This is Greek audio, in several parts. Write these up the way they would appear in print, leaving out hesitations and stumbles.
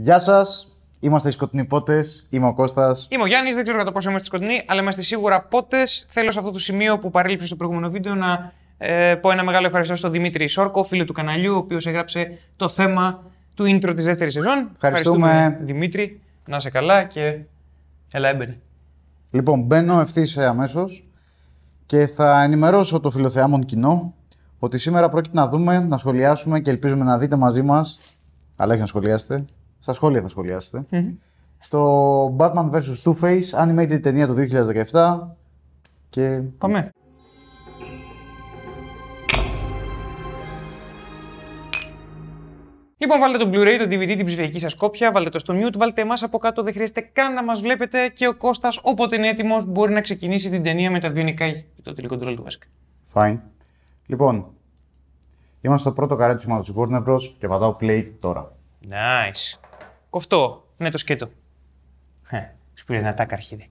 Γεια σας, είμαστε οι Σκοτεινοί Πότες, είμαι ο Κώστας. Είμαι ο Γιάννης, δεν ξέρω κατά πόσο είμαστε σκοτεινοί, αλλά είμαστε σίγουρα πότες. Θέλω σε αυτό το σημείο που παρέλειψε στο προηγούμενο βίντεο να πω ένα μεγάλο ευχαριστώ στον Δημήτρη Σόρκο, φίλο του καναλιού, ο οποίος έγραψε το θέμα του intro της δεύτερης σεζόν. Ευχαριστούμε. Δημήτρη, να είσαι καλά και έλα έμπαινε. Λοιπόν, μπαίνω ευθύς αμέσως και θα ενημερώσω το φιλοθεάμον κοινό ότι σήμερα πρόκειται να δούμε, να σχολιάσουμε και ελπίζουμε να δείτε μαζί μας, αλλά όχι να σχολιάσετε. Στα σχόλια θα σχολιάσετε. Το Batman vs. Two-Face, animated ταινία του 2017. Και... πάμε. Λοιπόν, βάλτε το Blu-ray, το DVD, την ψηφιακή σας κόπια, βάλτε το στο mute, βάλτε εμάς από κάτω, δεν χρειάζεται καν να μας βλέπετε και ο Κώστας, όποτε είναι έτοιμος, μπορεί να ξεκινήσει την ταινία με τα δύο νικά και το τηλεκοντρόλ του βασικά. Fine. Λοιπόν, είμαστε στο πρώτο καρέ του σήματος Warner Bros. Και πατάω play τώρα. Nice. Κοφτό. Ναι, το σκέτο. Σπουδαία να τα καρχίδε.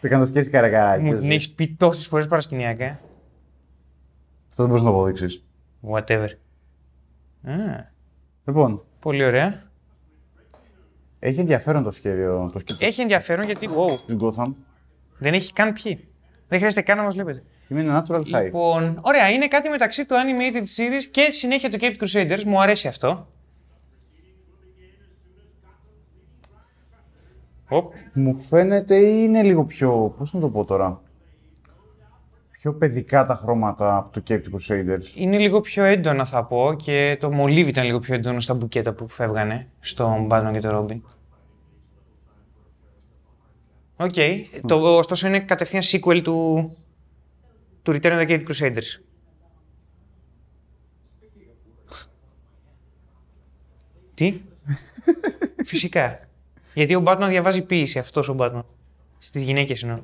Το κάνω φτιάξει καρακά. Μου την έχεις πει τόσες φορές παρασκηνιακά. Αυτό δεν μπορείς να το αποδείξεις. Whatever. Λοιπόν. Πολύ ωραία. Έχει ενδιαφέρον το σχέδιο. Έχει ενδιαφέρον γιατί. Wow. Δεν έχει καν ποιοι. Δεν χρειάζεται καν να μας βλέπετε. Είναι ένα natural type. Λοιπόν, ωραία, είναι κάτι μεταξύ του animated series και συνέχεια του Caped Crusaders. Μου αρέσει αυτό. Μου φαίνεται είναι λίγο πιο... πώς να το πω τώρα... πιο παιδικά τα χρώματα από το Caped Crusaders. Είναι λίγο πιο έντονα θα πω και το μολύβι ήταν λίγο πιο έντονο στα μπουκέτα που φεύγανε στον Batman και τον Robin. Οκ. Το, ωστόσο είναι κατευθείαν sequel του Return of the Caped Crusaders. Τι? Φυσικά. Γιατί ο Batman διαβάζει ποίηση, αυτός ο Batman. Στις γυναίκες εννοώ.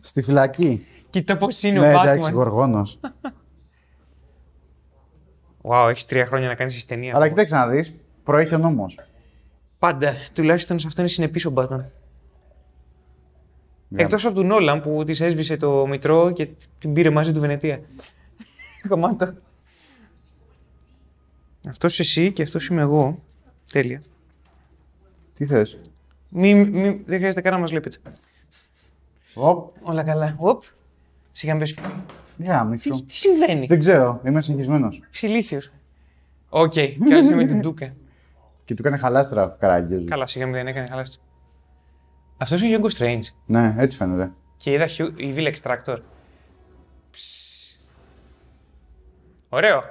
Στη φυλακή. Κοίτα πώς είναι ο Batman. Ναι, εντάξει, γοργόνος. Wow, έχεις 3 χρόνια να κάνεις ταινία. Αλλά κοιτάξτε να δεις, προέχει ο νόμος. Πάντα, τουλάχιστον σε αυτό είναι συνεπής ο Batman. Εκτός από τον Νόλαν που της έσβησε το μητρό και την πήρε μαζί του Βενετία. Κομμάτα. Αυτός εσύ και αυτός είμαι εγώ. Τέλεια. Τι θες? Δεν χρειάζεται καν να μας βλέπετε. Όλα καλά. Σιγά μπες. Τι συμβαίνει? Δεν ξέρω. Είμαι συνεχισμένος. Ξυλήθιος. Οκ. Και άλλαζε με την Τούκα. Και του έκανε χαλάστρα καράγκες. Καλά, σιγά δεν έκανε χαλάστρα. Αυτός είναι ο Hugo Strange. Ναι, έτσι φαίνεται. Και είδα Evil Extractor. Ωραίο.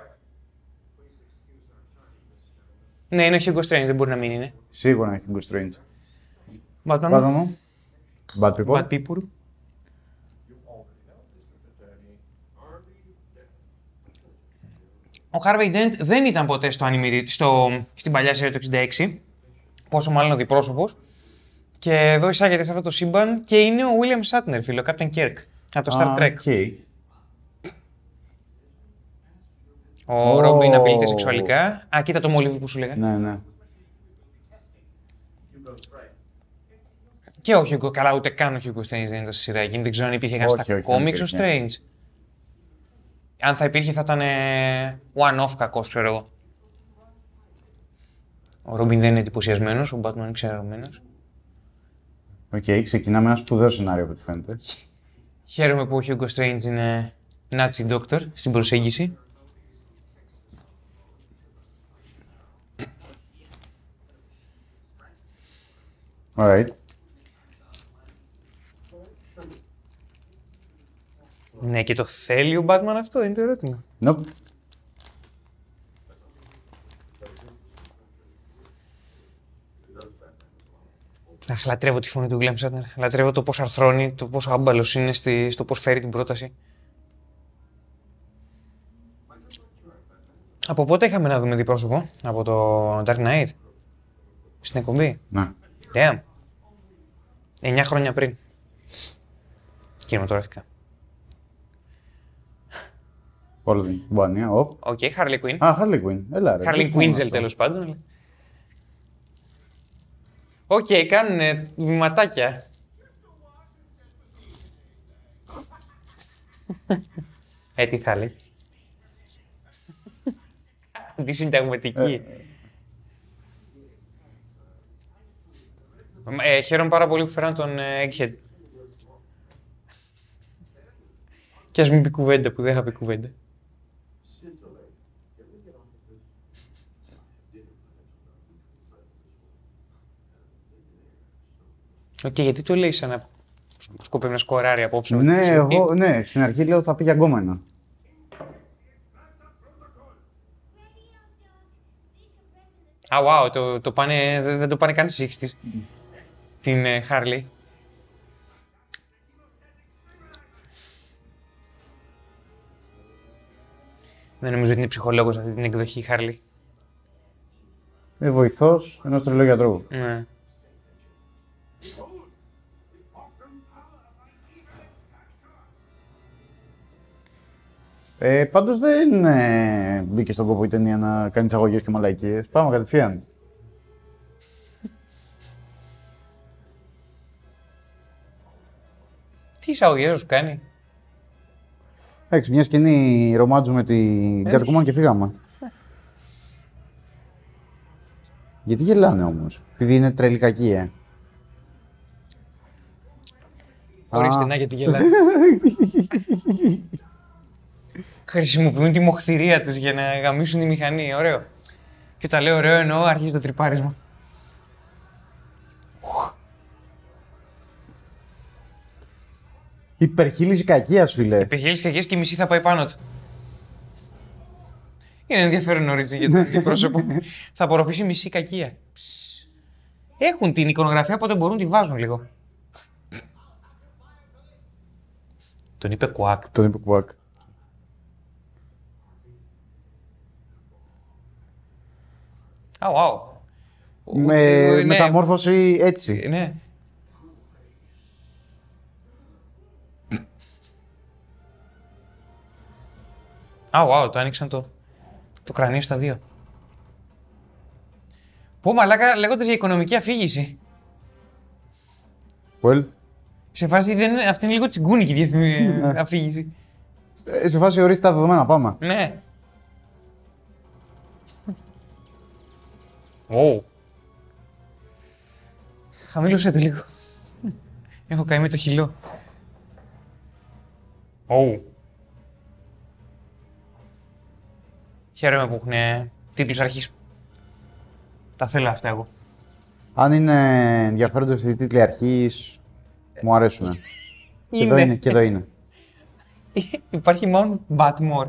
Ναι, είναι ο Hugo Strange, δεν μπορεί να μην είναι. Σίγουρα είναι ο Hugo Strange. Batman. Bad People. Bad People. Ο Harvey Dent δεν ήταν ποτέ στο animated, στην παλιά σειρά του 66. Πόσο μάλλον ο διπρόσωπος. Και εδώ εισάγεται σε αυτό το σύμπαν και είναι ο William Shatner, φίλο, ο Captain Kirk, από το Star Trek. Okay. Ο Ρόμπιν απειλείται σεξουαλικά. Α, κοίτα το μολύβι που σου λέγα. Ναι, ναι. Και ο Hugo, καλά, ούτε καν ο Hugo Strange δεν ήταν στη σειρά εκείνη. Δεν ξέρω αν υπήρχε καν στα comics ο Strange. Αν θα υπήρχε θα ήταν one-off κακός, ξέρω εγώ. Ο Ρόμπιν δεν είναι εντυπωσιασμένος, ο Batman είναι ξενερωμένος. Οκ, ξεκινάμε ένα σπουδαίο σενάριο που τη φαίνεται. Χαίρομαι που ο Hugo Strange είναι Nazi Doctor στην προσέγγιση. Alright. Ναι, και το θέλει ο Batman αυτό, είναι το ερώτημα. Nope. Αχ, λατρεύω τη φωνή του William Shatner. Λατρεύω το πώς αρθρώνει, το πώς άμπαλος είναι, στο πώς φέρει την πρόταση. Από πότε είχαμε να δούμε διπρόσωπο? Από το Dark Knight? Στην εκπομπή? Ναι. Damn. 9 χρόνια πριν. Κινηματογραφικά. Όλο την Ισπανία, οκ, Harley Quinn. Α, Harley Quinn. Έλα ρε. Harley Quinzel τέλος πάντων. Οκ, κάνουνε βηματάκια. Τι θα λέει. τη συνταγματική. Χαίρομαι πάρα πολύ που φέραν τον Egghead. Κι ας μην πει κουβέντα που δεν είχα πει κουβέντα. Οκ, γιατί το λέει σαν να σκοπεύει να σκοράρει απόψε. Ναι, εγώ, ναι, στην αρχή λέω θα πει για γκόμενα. Α, wow, δεν το πάνε καν στις της, την Harley. Δεν νομίζω ότι είναι ψυχολόγος αυτή την εκδοχή η Harley. Βοηθός ενός τρελόγιατρού. Ναι. Πάντως δεν μπήκε στον κόπο η ταινία να κάνει εισαγωγές και μαλαϊκίες. Πάμε κατευθείαν. Τι εισαγωγές σου κάνει. Εντάξει, μια σκηνή ρομάτζου με την Γκαρκουμάν και φύγαμε. Γιατί γελάνε όμως, επειδή είναι τρελή κακή, Ορίστε να γιατί γελάνε. Χρησιμοποιούν τη μοχθηρία τους για να γαμίσουν τη μηχανή. Ωραίο. Και όταν λέω ωραίο εννοώ αρχίζει το τρυπάρισμα. Υπερχείληση κακίας, φίλε. Υπερχείληση κακίας και η μισή θα πάει πάνω του. Είναι ενδιαφέρον ορίτζι για το πρόσωπο. Θα απορροφήσει μισή κακία. Έχουν την εικονογραφία, οπότε μπορούν να τη βάζουν λίγο. Τον είπε κουάκ. Τον είπε κουάκ. Wow. Με μεταμόρφωση έτσι. Ναι. Wow, το άνοιξαν το κρανίο στα δύο. Πω μαλάκα λέγοντας για οικονομική αφήγηση. Well. Σε φάση αυτή είναι λίγο τσιγκούνικη διεθνή αφήγηση. Σε φάση ορίστε τα δεδομένα, πάμε. Ναι. Ωου! Χαμήλωσέ το λίγο. Έχω καεί με το χυλό. Ωου! Χαίρομαι που έχουν τίτλους αρχής. Τα θέλω αυτά εγώ. Αν είναι ενδιαφέροντες οι τίτλοι αρχής, μου αρέσουν. Και εδώ είναι, και εδώ είναι. Υπάρχει μόνο Batmore.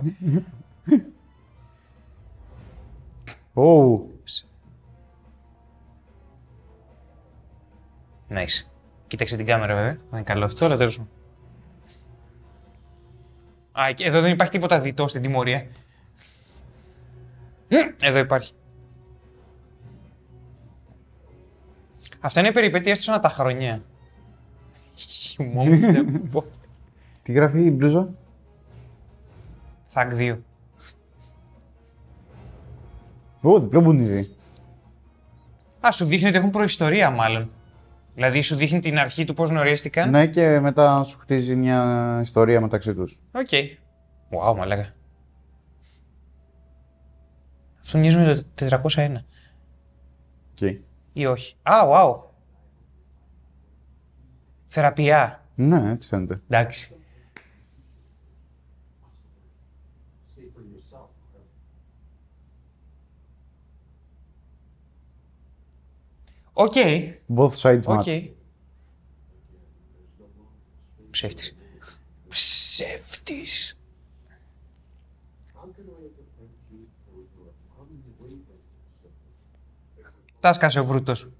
Ωου! Nice. Κοίταξε την κάμερα βέβαια. Δεν είναι καλό αυτό, αλλά τέλος μου. Α, εδώ δεν υπάρχει τίποτα διτό στην τιμωρία. Εδώ υπάρχει. Αυτά είναι η περιπέτεια έστωσαν τα χρονιά. Τι γράφει η μπλούζα? Thug 2. Ω, διπλό μπουνίδι. Α, σου δείχνει ότι έχουν προϊστορία μάλλον. Δηλαδή σου δείχνει την αρχή του πώς γνωρίστηκαν. Ναι, και μετά σου χτίζει μια ιστορία μεταξύ τους. Οκ. Wow, μαλάκα. Αυτό μοιάζει με το 401. Okay. Ή όχι. Wow. Θεραπεία. Ναι, έτσι φαίνεται. Εντάξει. Οκ. Both sides match. Ψεύτης. Ψεύτης. Τα σκάσε ο Βρούτος.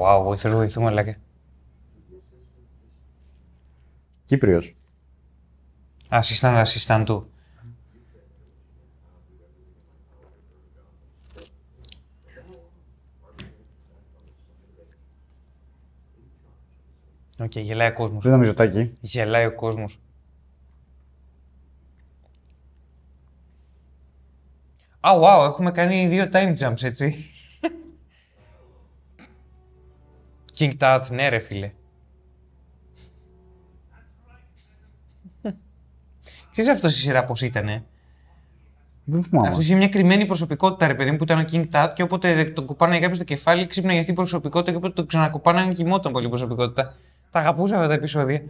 Wow, βοηθούμε, αλλά και. Κύπριος. Ασίσταντ του. Οκ, γελάει ο κόσμος. Δεν νομίζω τάκι. Γελάει ο κόσμος. Wow, έχουμε κάνει 2 time jumps, έτσι. King Tut, ναι ρε φίλε. Ξέρεις αυτό η σειρά πώς ήτανε. Δεν θυμάμαι. Αυτό είχε μια κρυμμένη προσωπικότητα, ρε παιδί μου, που ήταν ο King Tut και όποτε τον κουπάνανε κάποιο στο κεφάλι, ξύπναγε αυτή η προσωπικότητα και όποτε τον ξανακουπάνανε κοιμόταν πολύ προσωπικότητα. Τα αγαπούσα αυτά τα επεισόδια.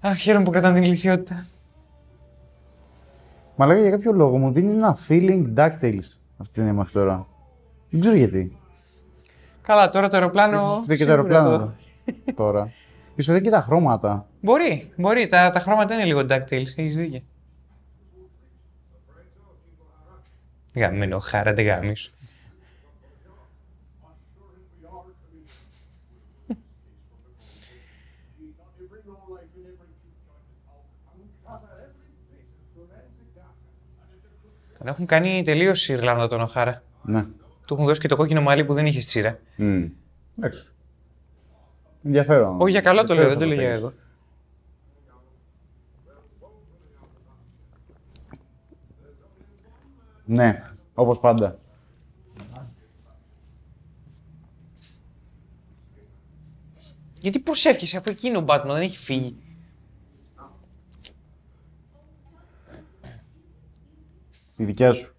Αχ, χαίρομαι που κρατάνε την ηλικιότητα. Μα λέγα για κάποιο λόγο μου δίνει ένα feeling DuckTales αυτή την έμαχη τώρα. Δεν ξέρω γιατί. Καλά, τώρα το αεροπλάνο. Δεν και το αεροπλάνο τώρα. Ίσως δεν και τα χρώματα. Μπορεί, μπορεί. Τα χρώματα είναι λίγο DuckTales, έχεις δίκιο. Γαμμένο χάρα, δεν γάμεις. Έχουν κάνει τελείως Ιρλάνδα τον Οχάρα. Ναι. Του έχουν δώσει και το κόκκινο μαλλί που δεν είχε στη σειρά. Εντάξει. Ενδιαφέρον. Όχι για καλό το λέω, δεν το λέω για εγώ. Ναι, όπως πάντα. Γιατί προσεύχεσαι αφού εκείνο ο Batman δεν έχει φύγει. Η δικιά σου.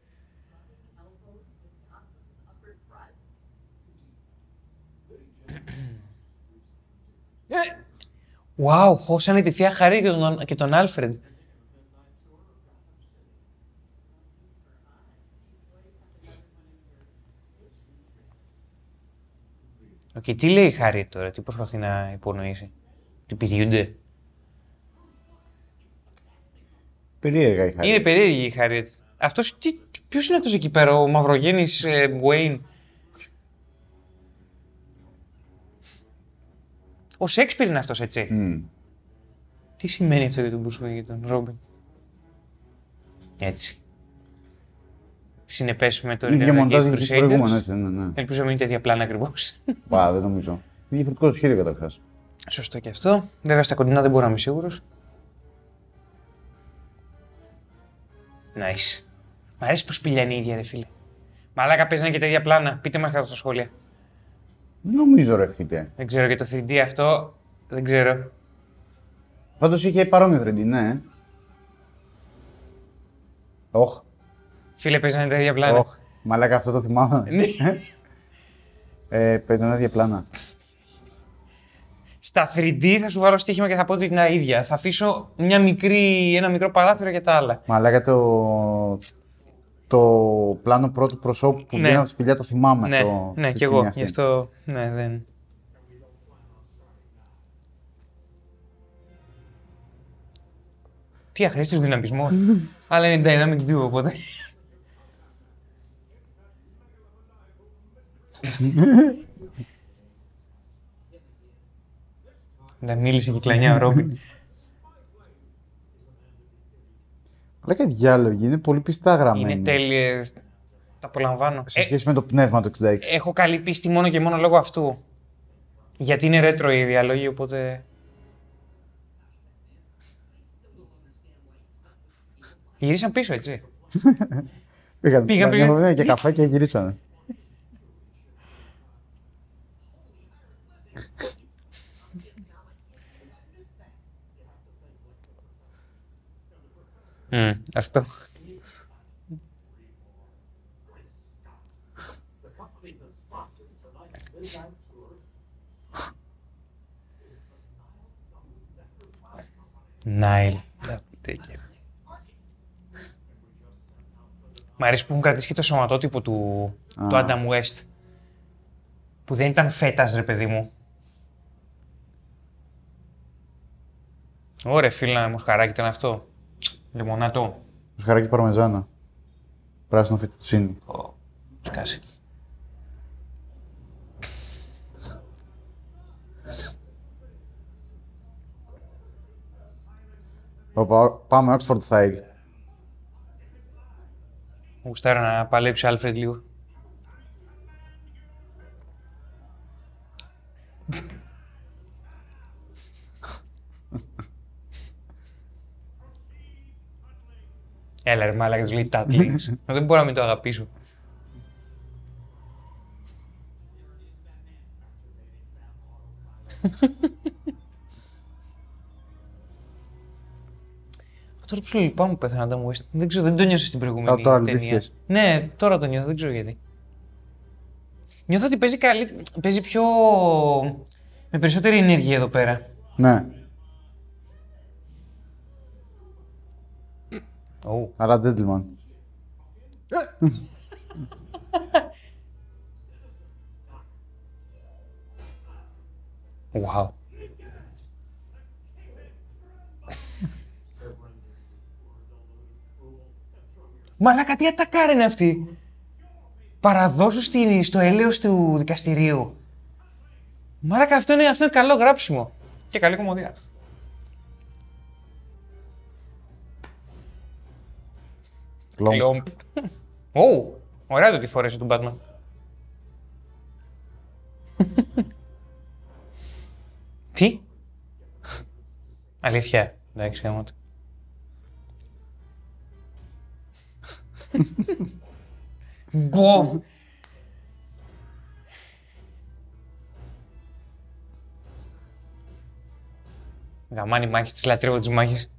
Wow, χώσανε τη θεία Χαρή και τον Άλφρεντ. Οκ, τι λέει η Χαρή τώρα, τι προσπαθεί να υπονοήσει. Τι πηδιούνται. Περίεργα η Χαρή. Είναι περίεργη η Χαρή. Αυτός, ποιος είναι αυτός εκεί πέρα, ο Μαυρογέννης Wayne. Ο Σέξπιρ είναι αυτός, έτσι. Τι σημαίνει αυτό για τον Bruce Wayne και τον Robin. Έτσι. Συνεπές με το Return of the Crusaders. Ελπίζω να είναι τέτοια πλάνα ακριβώς. Πα, δεν νομίζω. Είναι διαφορετικό το σχέδιο καταρχάς. Σωστό και αυτό. Βέβαια στα κοντινά δεν μπορώ να είμαι σίγουρος. Nice. Μ' αρέσει πως πηλιανεί η ίδια, ρε φίλε. Μαλάκα, παίζανε και τα ίδια πλάνα. Πείτε μας κάτω στα σχόλια. Νομίζω, ρε φίλε. Δεν ξέρω και το 3D αυτό. Δεν ξέρω. Πάντως είχε παρόμοιο 3D, ναι. Όχ. Φίλε, παίζανε τα ίδια πλάνα. Όχ. Μαλάκα, αυτό το θυμάμαι. Ναι. Παίζανε τα ίδια πλάνα. Στα 3D θα σου βάλω στοίχημα και θα πω ότι είναι τα ίδια. Θα αφήσω μια μικρή, ένα μικρό παράθυρο για τα άλλα. Μαλάκα, το πλάνο πρώτου προσώπου που βγαίνει από τη σπηλιά το θυμάμαι. Ναι, το, ναι, και εγώ. Αυτή. Γι' αυτό, ναι, δεν... Τι αχρήστης δυναμισμός. Αλλά είναι Dynamic Duo, οπότε... Να μίλησε και κλανιά ο Ρόμπιν. Λέκα διάλογοι, είναι πολύ πιστά γραμμένοι. Είναι τέλεια, τα απολαμβάνω. Σε σχέση με το πνεύμα του 66. Έχω καλή πίστη μόνο και μόνο λόγω αυτού. Γιατί είναι ρέτρο οι διάλογοι, οπότε... Γυρίσαν πίσω, έτσι. Πήγαν και καφέ και γυρίσανε. Αυτό. Νάιλ. Μ' αρέσει που έχουν κρατήσει και το σωματότυπο του Adam West. Που δεν ήταν φέτας, ρε παιδί μου. Ωραία, φίλα, μοσχαράκι ήταν αυτό. Λεμονάτο. Μοσχαράκι παρμεζάνα. Πράσινο φετουτσίνι. Σκάσει. Πάμε Oxford style. Μου γουστάρω να παλέψει Alfred λίγο. Έλα ρε μάλακα, τους λέει Τάτλινγκς. Δεν μπορώ να μην το αγαπήσω. Τώρα που σου λυπάμαι που πέθανε Adam West, δεν ξέρω, δεν το νιώθω στην προηγούμενη ταινία. Ναι, τώρα το νιώθω, δεν ξέρω γιατί. Νιώθω ότι παίζει καλύτερα, παίζει πιο... με περισσότερη ενέργεια εδώ πέρα. Ναι. Αλλά gentleman. Wow. Μαλάκα, τι ατακάρ είναι αυτή! Παραδώσου στο έλεος του δικαστηρίου. Μαλάκα, αυτό είναι καλό γράψιμο. Και καλή κομμωδία. Κλόμπ. Ωου, ωραία το τι φορέσε του Batman. Τι? Αλήθεια, εντάξει, άμα του. Γκοβ! Γαμάνι μάχη, τις λατρεύω τις μάχες.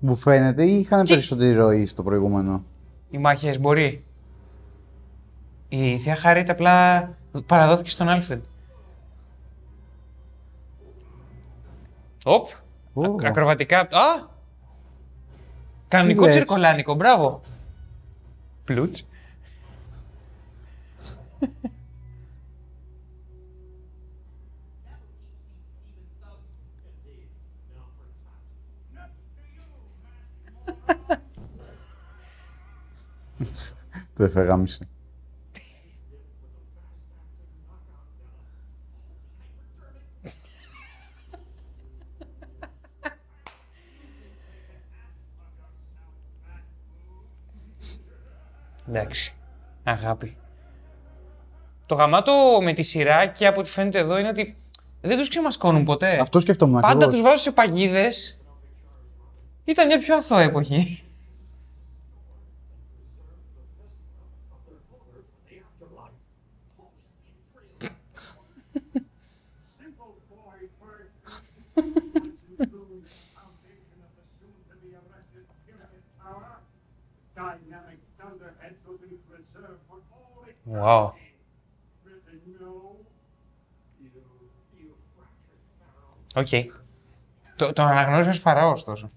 Μου φαίνεται ή είχαν περισσότερη ροή στο προηγούμενο. Οι μάχες μπορεί. Η Θεία Χαρίτα απλά παραδόθηκε στον Άλφρεντ. Οπ! Ακροβατικά... Α! Κανονικό τσιρκολάνικο, μπράβο! Πλούτς. Το εφεγάμισε. Εντάξει, αγάπη. Το γαμάτο με τη σειρά και από ό,τι φαίνεται εδώ είναι ότι δεν τους ξεμασκώνουν ποτέ. Αυτό σκεφτόμουν. Πάντα ακριβώς. Τους βάζω σε παγίδες. Ήταν μια πιο αθώα εποχή. Wow. Οκ. Okay. Τον αναγνώρισα ως φαραώ, ωστόσο.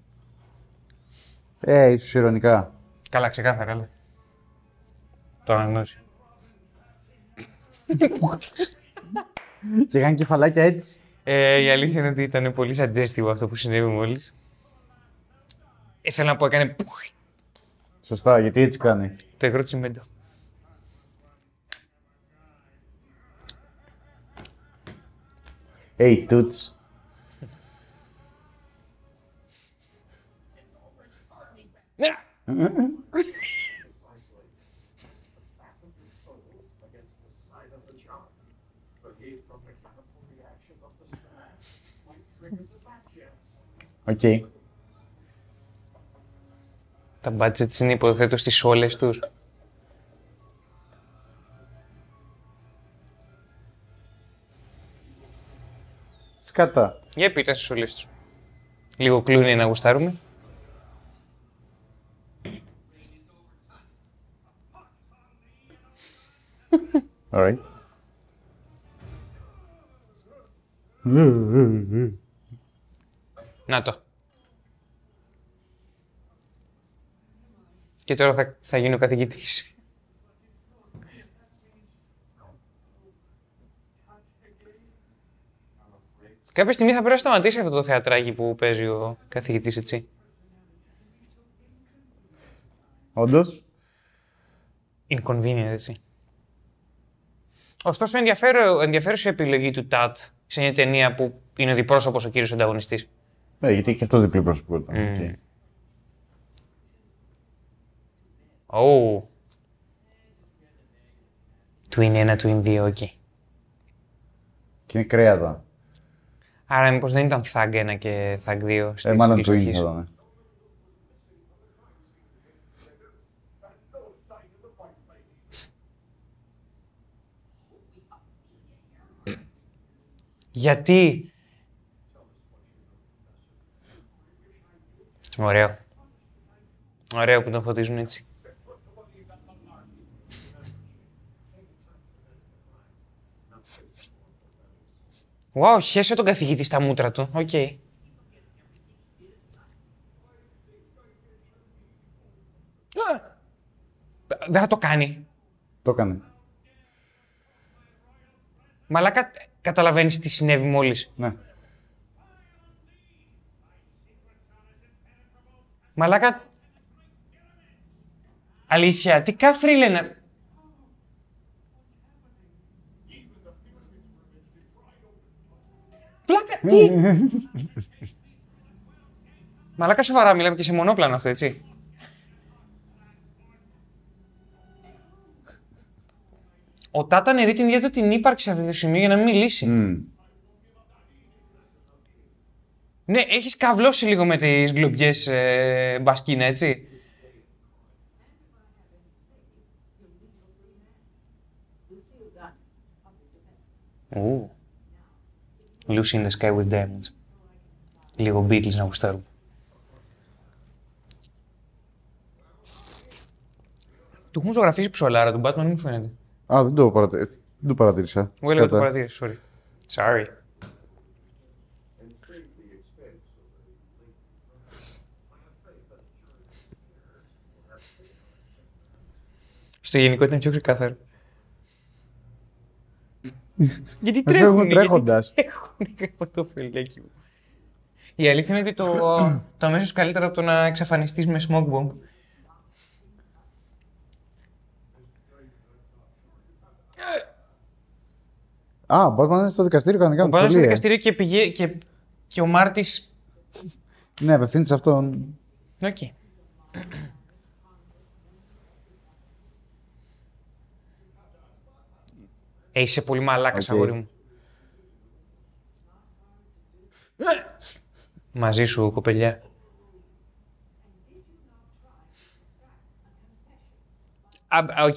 Ίσως ειρωνικά. Καλά, ξεκάθαρα, αλλά. Τον αναγνώρισα. Και έκανε κεφαλάκια έτσι. Η αλήθεια είναι ότι ήταν πολύ suggestible αυτό που συνέβη μόλις. Θέλω να πω, έκανε... Σωστά, γιατί έτσι κάνει. Το υγρό τσιμέντο. Hey, Toots. Οκ. Τα budgets είναι υποθέτω στις όλες τους. Κατά. Για πείτε στις σολές τους. Λίγο κλούνι να γουστάρουμε. Alright. Να το. Και τώρα θα γίνω καθηγητής. Κάποια στιγμή θα πρέπει να σταματήσει αυτό το θεατράκι που παίζει ο καθηγητής, έτσι. Όντως. Inconvenient, έτσι. Ωστόσο, ενδιαφέρουσα η επιλογή του Τατ σε μια ταινία που είναι διπρόσωπος ο κύριος ανταγωνιστής. Ναι, γιατί και αυτός διπλή προσωπικότητα. Ω. Twin 1, Twin 2, ok. Και είναι κρέατα. Άρα μήπως δεν ήταν Thug 1 και Thug 2 στις κλειστοχίες. Μάλλον Twin. Γιατί... Ωραίο. Ωραίο που τον φωτίζουν έτσι. Wow, χέσε τον καθηγητή στα μούτρα του. Οκ. Okay. Δεν θα το κάνει. Το κάνει. Μαλάκα, καταλαβαίνεις τι συνέβη μόλις. Ναι. Μαλάκα... Αλήθεια, τι κάφρι λένε... Πλάκα, τι... Μαλάκα, σοβαρά, μιλάμε και σε μονόπλανο αυτό, έτσι. Ο Τάτ αναιρεί την ίδια του την ύπαρξη σε αυτό το σημείο για να μην μιλήσει. Ναι, έχεις καυλώσει λίγο με τις γκλουμπιές μπασκίνα, έτσι. Ooh. Lucy in the Sky with Diamonds. Λίγο Beatles να γουστάρουν. Του έχουν ζωγραφίσει ψωλάρα του Batman, μην φαίνεται. Α, δεν το παρατήρησα. Εγώ έλεγα το παρατήρησα, sorry. Sorry. Στο γενικό ήταν πιο ξεκάθαρο. Γιατί τρέχουν, τρέχοντας. Γιατί τρέχουν το φιλέκι μου. Η αλήθεια είναι ότι το αμέσως καλύτερο από το να εξαφανιστείς με smoke bomb. Α, ο Batman είναι στο δικαστήριο κανονικά. Ο Batman είναι στο δικαστήριο και πηγαίνει και ο Μάρτης... Ναι, απευθύνεται σε αυτόν. Οκ. Είσαι πολύ μαλάκας, αγόρι μου. Μαζί σου, κοπελιά. Α, οκ.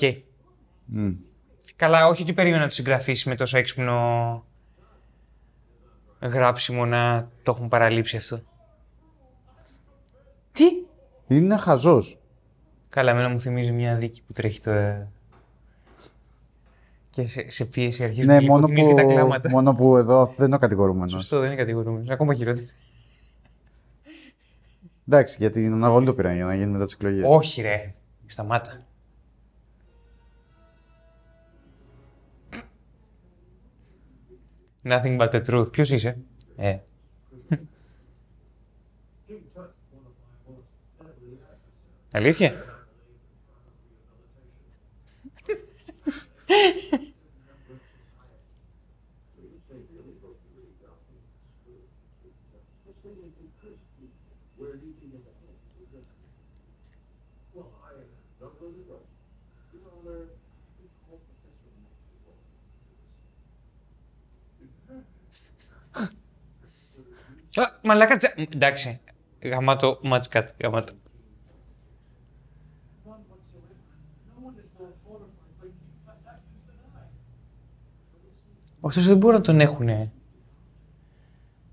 Καλά, όχι ότι περίμενα να του συγγραφείς με τόσο έξυπνο γράψιμο να το έχουν παραλείψει αυτό. Τι! Είναι χαζός. Καλά, εμένα μου θυμίζει μια δίκη που τρέχει τώρα. Και σε πίεση αρχίζει να θυμίζει και τα κλάματα. Μόνο που εδώ δεν είναι ο κατηγορούμενος. Σωστό, δεν είναι κατηγορούμενος. Ακόμα χειρότερο. Εντάξει, γιατί την αναβολή το πήραν για να γίνει μετά τις εκλογές. Όχι ρε, σταμάτα. Nothing but the truth. Ποιος είσαι? Αλήθεια? Μαλάκα τσα... Εντάξει, γαμάτο ματσκάτ, γαμάτο. Ωστόσο δεν μπορούν να τον έχουνε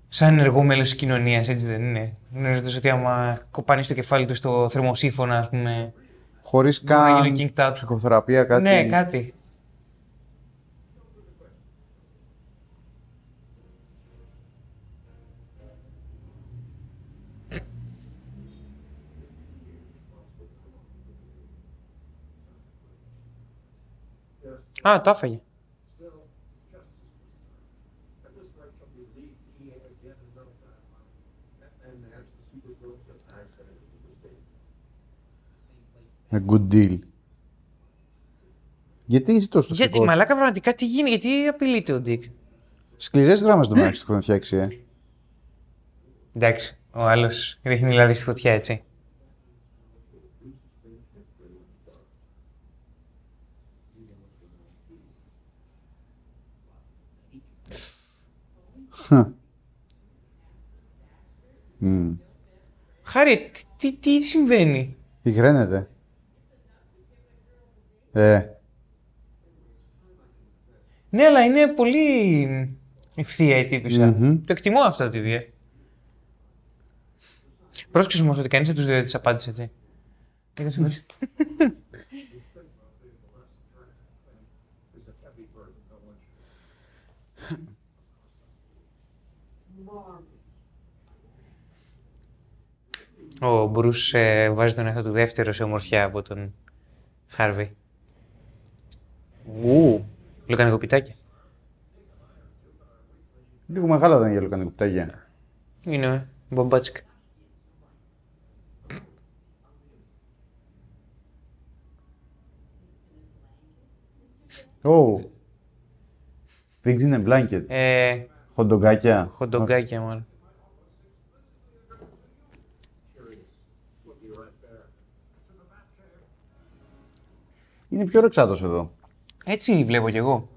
σαν ενεργό μέλος της κοινωνίας, έτσι δεν είναι. Γνωρίζοντας ότι άμα κοπάνεις το κεφάλι του στο θερμοσύφωνα, ας πούμε... Χωρίς καν ψυχοθεραπεία, κάτι... Ναι, κάτι. Α, το άφαγε. A good deal. Γιατί είσαι τόσο σκληρός? Γιατί, μαλάκα, πραγματικά τι γίνεται, γιατί απειλείται ο Ντίκ. Σκληρές γράμμες το μεταξύ του έχουν φτιάξει, Εντάξει, ο άλλος ρίχνει λάδι στη φωτιά, έτσι. Χάρη, τι συμβαίνει? Υγραίνεται. Ναι, αλλά είναι πολύ Ευθεία η τύπησα. Mm-hmm. Το εκτιμώ αυτό το TV. Πρόσκειες όμως ότι κανείς από τους δύο δεν της απάντησε, έτσι. Ο Μπρους βάζει τον εαυτό του δεύτερο σε ομορφιά από τον Χάρβι. Λουκανικοπιτάκια. Λίγο μεγάλα ήταν για λουκανικοπιτάκια. Είναι, μπομπάτσικα. Oh. Pigs in a blanket. Χοντογκάκια. Χοντογκάκια, μάλλον. Είναι πιο ρεξάτος εδώ. Έτσι βλέπω κι εγώ.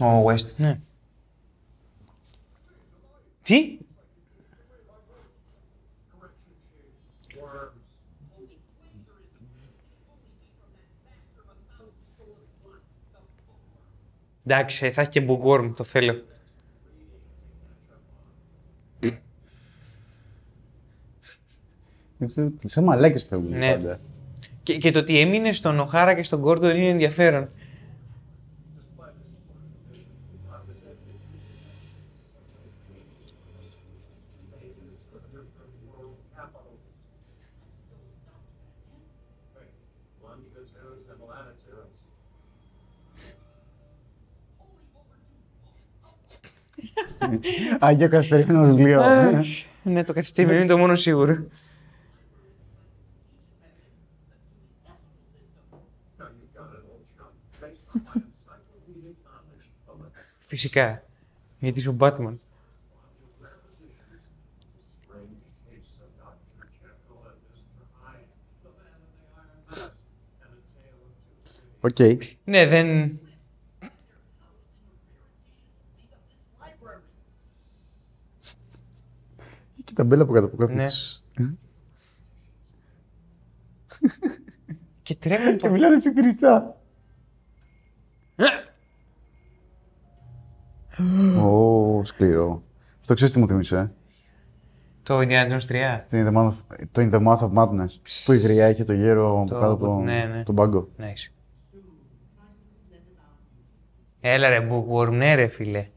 Ο West, ναι. Τι? Εντάξει, θα έχει και bookworm, το θέλω. Σαν μαλάκες φεύγουν πάντα. Και το ότι έμεινε στον Οχάρα και στον Γκόρντον είναι ενδιαφέρον. Άγιο καθυστερημένο βιβλίο. Ναι, το καθυστερημένο είναι το μόνο σίγουρο. Φυσικά, γιατί είσαι ο Μπάτμαν. Οκ. Ναι, δεν... Και τα μπέλα από κάτω που κάθεσαι. Και τρέμουν... Και μιλάνε ψυχριστά. Ω, σκληρό. Αυτό ξέρεις τι μου θυμίσαι. Το Indiana Jones 3. Το In the Mouth of Madness. Που η γριά είχε το γέρο από κάτω από τον μπάγκο. Nice. Έλα ρε bookworm, ναι ρε φίλε.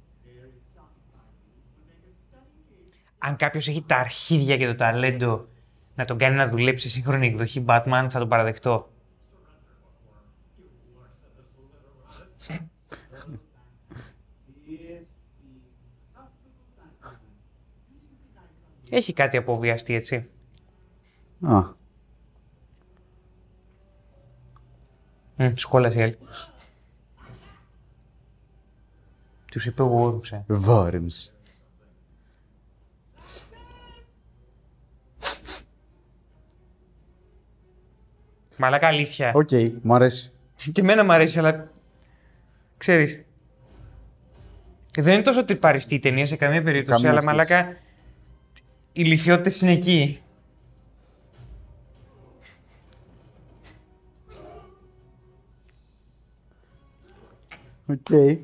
Αν κάποιος έχει τα αρχίδια και το ταλέντο να τον κάνει να δουλέψει σε σύγχρονη εκδοχή Batman, θα τον παραδεχτώ. Έχει κάτι αποβιαστεί, έτσι. Α. Σχόλασε η άλλη. Τους είπε Worms. Worms. Μαλάκα αλήθεια. Οκ, μου αρέσει. Και εμένα μου αρέσει, αλλά... Ξέρεις... Δεν είναι τόσο τριπαριστή η ταινία σε καμία περίπτωση, αλλά μαλάκα... Οι λιθιότητες είναι εκεί. Οκ. Okay.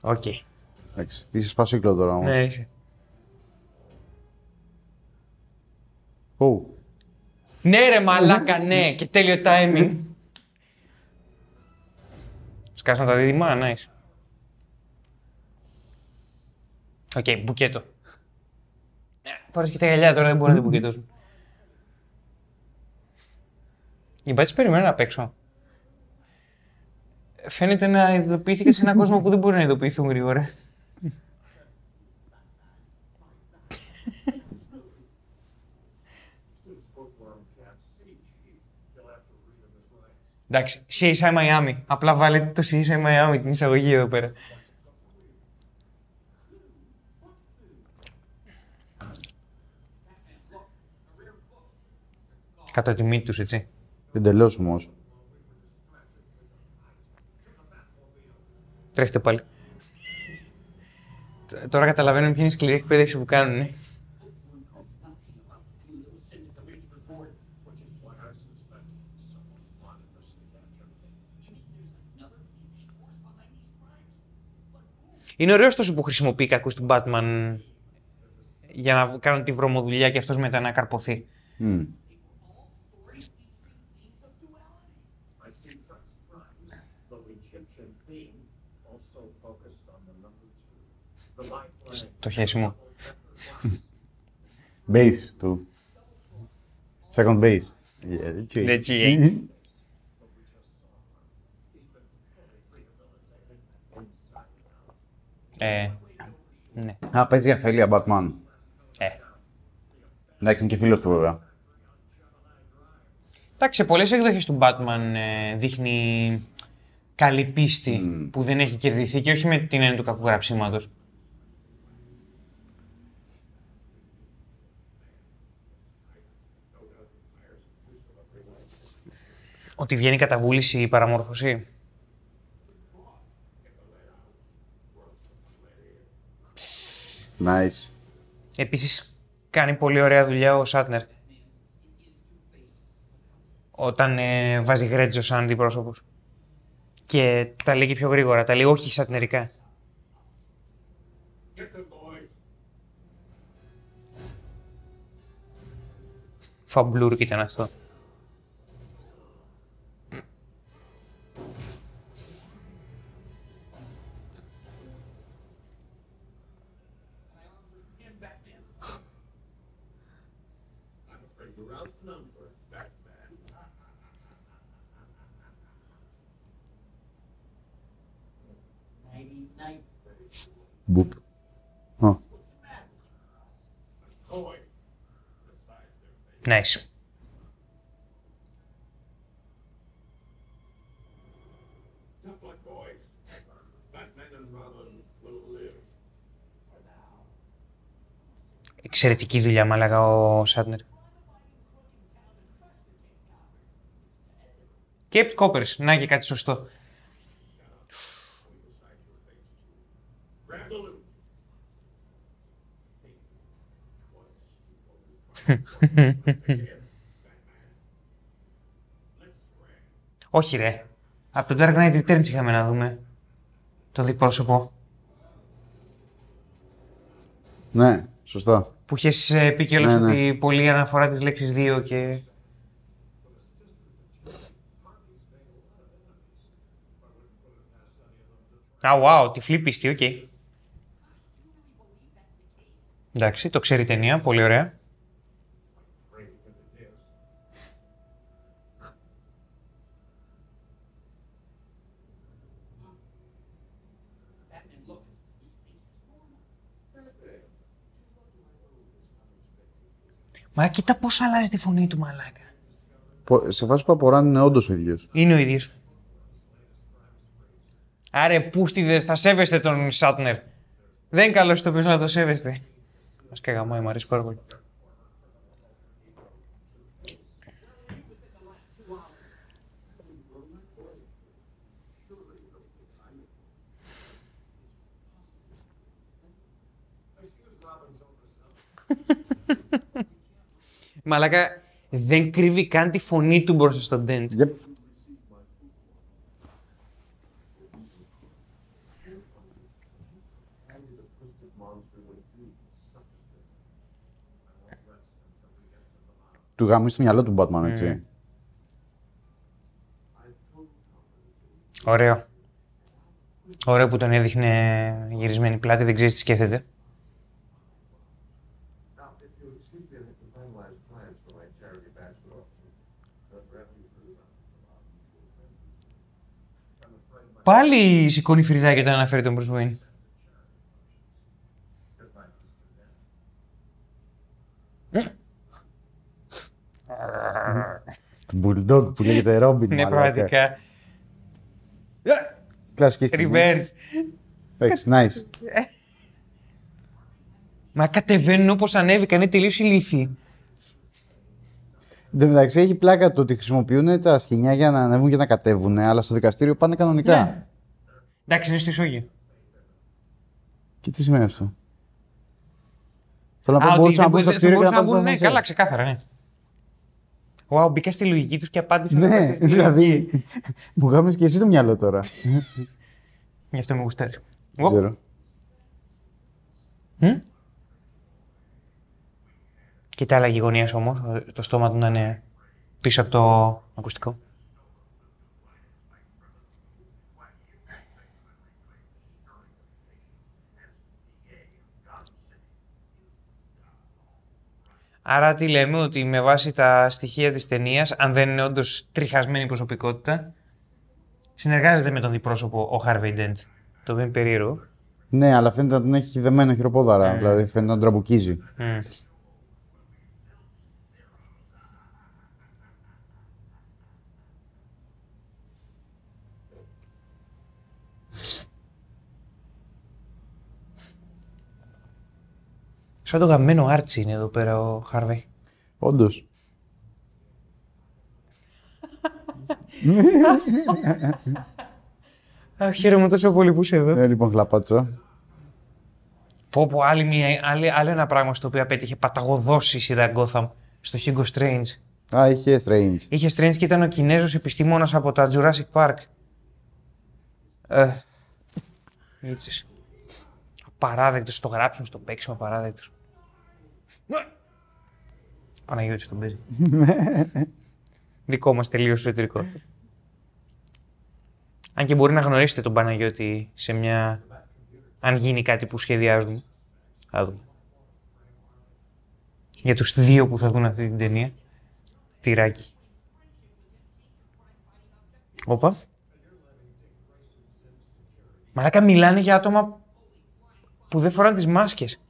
Οκ. Okay. Εντάξει, είσαι σπασίκλο τώρα όμως. Ναι, είσαι. Oh. Ναι ρε μαλάκα, ναι. Και τέλειο timing. Σκάσαν τα δίδυμα, να είσαι. Οκ, μπουκέτο. Φοράς και τα γυαλιά τώρα, δεν μπορώ να την μπουκέτωσω. Οι μπάτσες περιμένουν απ' έξω. Φαίνεται να ειδοποιήθηκε σε έναν κόσμο που δεν μπορεί να ειδοποιηθούν γρήγορα. Εντάξει, CSI Miami. Απλά βάλετε το CSI Miami, την εισαγωγή εδώ πέρα. Κατά τιμή τους, έτσι. Εντελώς όμως. Τρέχτε πάλι. Τώρα καταλαβαίνουμε ποια είναι η σκληρή εκπαίδευση που κάνουνε. Είναι ωραίο τόσο που χρησιμοποιεί κακούς του Batman για να κάνουν τη βρωμοδουλειά και αυτός μετά να καρποθεί. Mm. Στο χέσιμο. Base του. Second base. Δεν τσίγει. Ναι. Α, παίζει για φέλεια Batman. Εντάξει, είναι και φίλος του βέβαια. Εντάξει, σε πολλές εκδοχές του Batman δείχνει καλή πίστη που δεν έχει κερδιθεί και όχι με την έννοια του κακογραψίματος. Ότι βγαίνει κατά βούληση η παραμόρφωση. Nice. Επίσης, κάνει πολύ ωραία δουλειά ο Σάτνερ. Όταν βάζει γρέτζο σαν αντιπρόσωπος. Και τα λέει και πιο γρήγορα, τα λέει όχι σατνερικά. Φαμπλούρκ ήταν αυτό. Μπουπ. Nice. Εξαιρετική δουλειά, μάλακα, ο Σάτνερ. Και Coppers, να και κάτι σωστό. Όχι ρε, από το Dark Knight Returns είχαμε να δούμε το διπρόσωπο. Ναι, σωστά. Που είχες πει και όλος ότι πολλή αναφορά τις λέξεις 2 και... Α, wow, τυφλή πίστη, οκ. Εντάξει, το ξέρει η ταινία, πολύ ωραία. Μα κοίτα πώς αλλάζει τη φωνή του, μαλάκα. Σε βάση που απορράνει είναι όντως ο ίδιος. Είναι ο ίδιος. Άρε πούστιδες, θα σέβεστε τον Σάτνερ. Δεν καλώς το πεις να το σέβεστε. Μας καγαμάει, μου αρέσει πάρα πολύ. Μαλάκα, δεν κρύβει καν τη φωνή του μπροστά στον Dent. Yep. Του γαμμύει στο μυαλό του Batman, έτσι. Ωραίο. Ωραίο που τον έδειχνε γυρισμένη πλάτη, δεν ξέρεις τι σκέφτεται. Πάλι σηκώνει φρυδάκι όταν αναφέρει τον Bruce Wayne. Τον bulldog που λέγεται Robin. Ναι, πραγματικά. Κλασική στιγμή. Reverse. That's nice. Μα κατεβαίνουν όπως ανέβηκαν, είναι τελείως ηλίθιοι. Εν τω μεταξύ έχει πλάκα το ότι χρησιμοποιούν τα σκηνιά για να ανέβουν και να κατέβουν, αλλά στο δικαστήριο πάνε κανονικά. Ναι. Εντάξει, είναι στο ισόγειο. Και τι σημαίνει αυτό. Θέλω να πω, μπορούσαν να μπουν στο κτίριο και να πάνε. Ναι, καλά, ξεκάθαρα, ναι. Wow, μπήκα στη λογική τους και απάντησα. Ναι, δηλαδή. Μου γάμεις και εσύ το μυαλό τώρα. Γι' αυτό με γουστάρει. Και τα άλλαγε η γωνία όμως, το στόμα του να είναι πίσω από το ακουστικό. Άρα τι λέμε, ότι με βάση τα στοιχεία της ταινίας, αν δεν είναι όντως τριχασμένη προσωπικότητα, συνεργάζεται με τον διπρόσωπο ο Harvey Dent, το οποίο είναι περίεργο. Ναι, αλλά φαίνεται να τον έχει δεμένο χειροπόδαρα, δηλαδή φαίνεται να τον τραμπουκίζει. Σαν το γαμμένο Άρτσι είναι εδώ πέρα ο Χάρβεϊ. Όντως. Χαίρομαι τόσο πολύ που είσαι εδώ. Ναι, λοιπόν, χλαπάτσα. Πω πω, άλλο ένα πράγμα στο οποίο απέτυχε παταγωδώσει η σειρά Gotham, στο Hugo Strange. Α, είχε Strange. Είχε Strange και ήταν ο Κινέζος επιστήμονας από τα Jurassic Park. Έτσι. Απαράδεκτος, το γράψουν, στο παίξιμο, απαράδεκτος. Παναγιώτης τον παίζει. Δικό μας τελείως εσωτερικό. Αν και μπορεί να γνωρίσετε τον Παναγιώτη σε μια... αν γίνει κάτι που σχεδιάζουν. Θα δούμε. Για τους δύο που θα δουν αυτή την ταινία. Τυράκι. Όπα. Μαλάκα, μιλάνε για άτομα που δεν φοράνε τις μάσκες.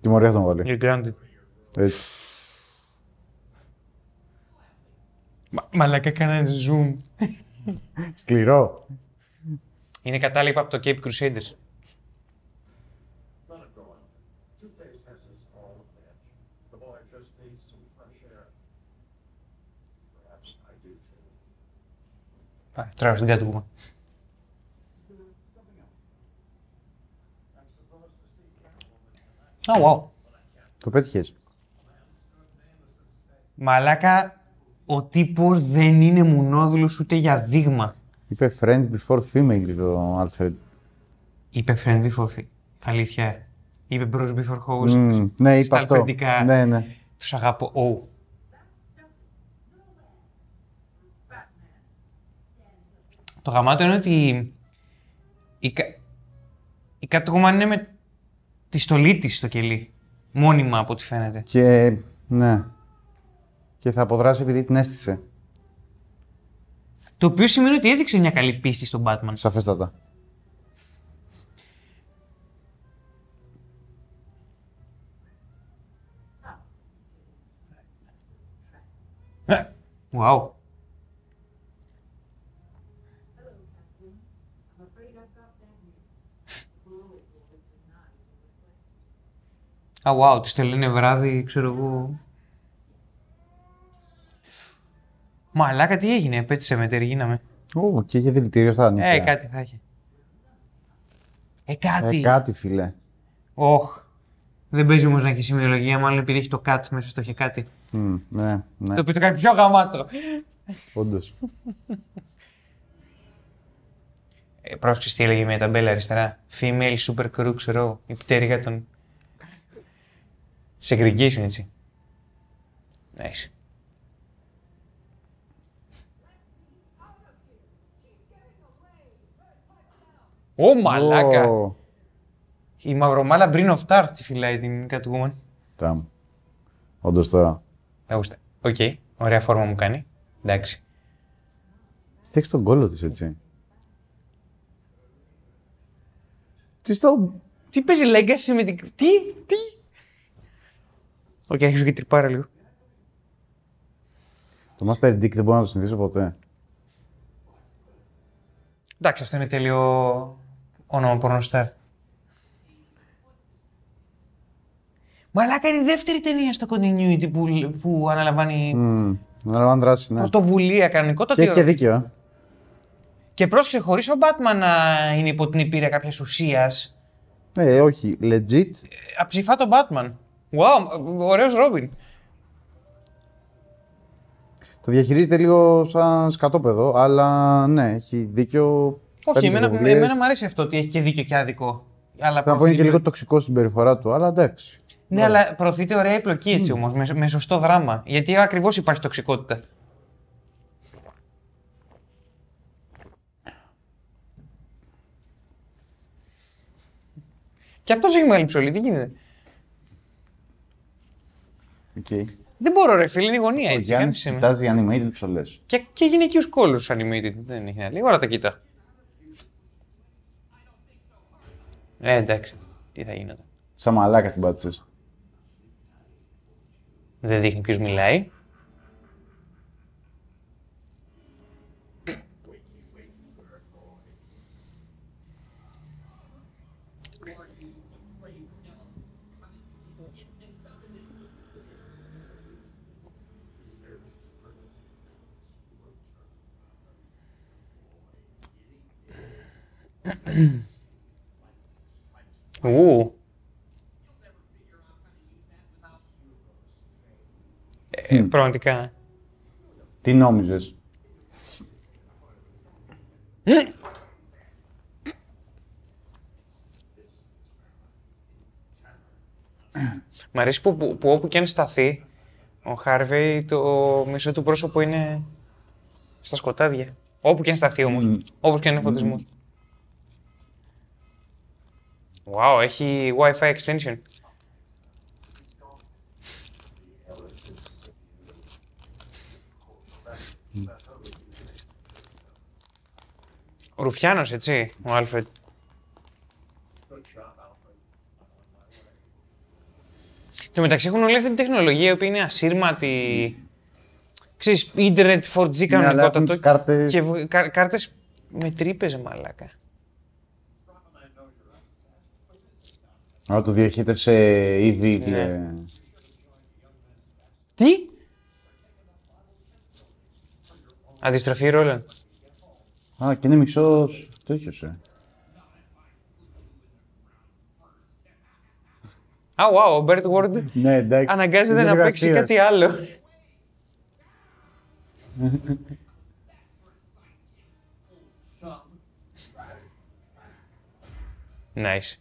Τι μωρία θα τον βάλει. You're grounded. Έτσι. Μαλάκα, έκανα zoom. Σκληρό. Είναι κατάλοιπα από το Cape Crusaders. Πάει, τράβει στην κάτι που. Oh, wow. Το πέτυχες. Μαλάκα, ο τύπος δεν είναι μονόδουλος ούτε για δείγμα. Είπε friend before female ο Alfred. Είπε friend before female. Αλήθεια. Είπε bros before hoes. Ναι, είπα αυτό. Στα αλφεντικά. Ναι, ναι. Τους αγαπώ. Oh. Το γαμάτο είναι ότι η Catwoman είναι με τη στολή της στο κελί, μόνιμα από ό,τι φαίνεται. Και ναι, και θα αποδράσει επειδή την αίσθησε. Το οποίο σημαίνει ότι έδειξε μια καλή πίστη στον Batman. Σαφέστατα. Wow. Α, wow, τη στέλνει βράδυ, ξέρω εγώ. Μαλάκα, τι έγινε, πέτυχε με, τεργίναμε. Ω, και είχε δηλητήριο στα νύχια. Κάτι θα είχε. Κάτι. Κάτι, φίλε. Όχ. Δεν παίζει όμως να έχει σημειολογία, μάλλον επειδή έχει το cut μέσα στο είχε κάτι. Ναι, ναι. Το οποίο το κάνει πιο γαμάτο. Όντως. Πρόσεξε τι έλεγε με ταμπέλα αριστερά. Female super crew, ξέρω, η πτέρυγα των. Segregation, έτσι. Nice. Ω, μαλάκα! Η μαυρομάλα Brain of Tart φυλάει την Catwoman. Τραμ. Όντως τώρα. Αγούστα. Οκ. Ωραία φόρμα μου κάνει. Εντάξει. Φτιάξει τον κόλλο της, έτσι. Τι παίζει Legacy με την... Τι! Όχι, άρχισε και τρυπάρα λίγο. Το Master Dick δεν μπορώ να το συνηθίσω ποτέ. Εντάξει, αυτό είναι τέλειο όνομα πορνοστάρ. Μαλάκα, είναι η δεύτερη ταινία στο continuity που αναλαμβάνει... αναλαμβάνει δράση, ναι. Πρωτοβουλία, κανονικότατη. Και δίκαιο. Και πρόσεξε, χωρίς ο Batman να είναι υπό την υπήρεια κάποιας ουσίας. Ναι, όχι. Legit. Αψηφά τον Batman. Wow, ωραίος Ρόμπιν. Το διαχειρίζεται λίγο σαν σκατόπεδο, αλλά ναι, έχει δίκιο. Όχι, εμένα μου αρέσει αυτό ότι έχει και δίκιο και άδικο. Αλλά θα πω είναι και λίγο τοξικό στην περιφορά του, αλλά εντάξει. Ναι, ναι, αλλά προωθείται ωραία η πλοκή έτσι όμως, με σωστό δράμα. Γιατί ακριβώς υπάρχει τοξικότητα. Και αυτός έχει μεγάλη ψωλή, τι γίνεται. Okay. Δεν μπορώ ρε φίλε, είναι γωνία έτσι. Ο Γιάννης κοιτάζει animated ψωλές. Και γυναικείους κόλους animated, δεν έχει άλλη. Όλα τα κοίτα. Εντάξει, τι θα γίνεται. Σαν μαλάκα στην πάτησες. Δεν δείχνει ποιος μιλάει. Πραγματικά. Τι νόμιζες. Μ' αρέσει που όπου και αν σταθεί, ο Χάρβεϊ το μισό του πρόσωπο είναι στα σκοτάδια. Όπου και αν σταθεί όμως, όπως και αν είναι φωτισμός. Wow, έχει Wi-Fi extension. Ο Ρουφιάνος, έτσι, ο Άλφρεντ. Το μεταξύ έχουν όλη αυτή την τεχνολογία, η οποία είναι ασύρματη. Ξέρεις, ίντερνετ 4G κανονικότατο. Και κάρτες με τρύπες, μαλάκα. Αλλά το διοχέτευσε ήδη και... Τι! Αντιστροφή ρόλων. Α, και είναι μισός... τέτοιος, Α, wow, ο Bird Ward αναγκάζεται να παίξει κάτι άλλο. Nice.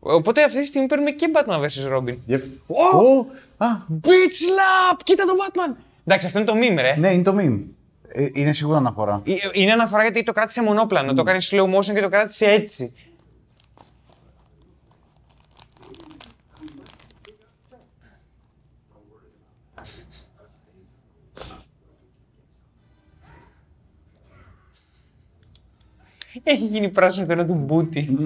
Οπότε αυτή τη στιγμή παίρνουμε και Batman vs. Robin. Yep. Oh! Bitch slap! Κοίτα τον Batman! Εντάξει, αυτό είναι το meme, ρε. Ναι, είναι το meme. Είναι σίγουρα αναφορά. Είναι αναφορά γιατί το κράτησε μονόπλανο. Το έκανε slow motion και το κράτησε έτσι. Έχει γίνει πράσινο το ένα του μπούτι.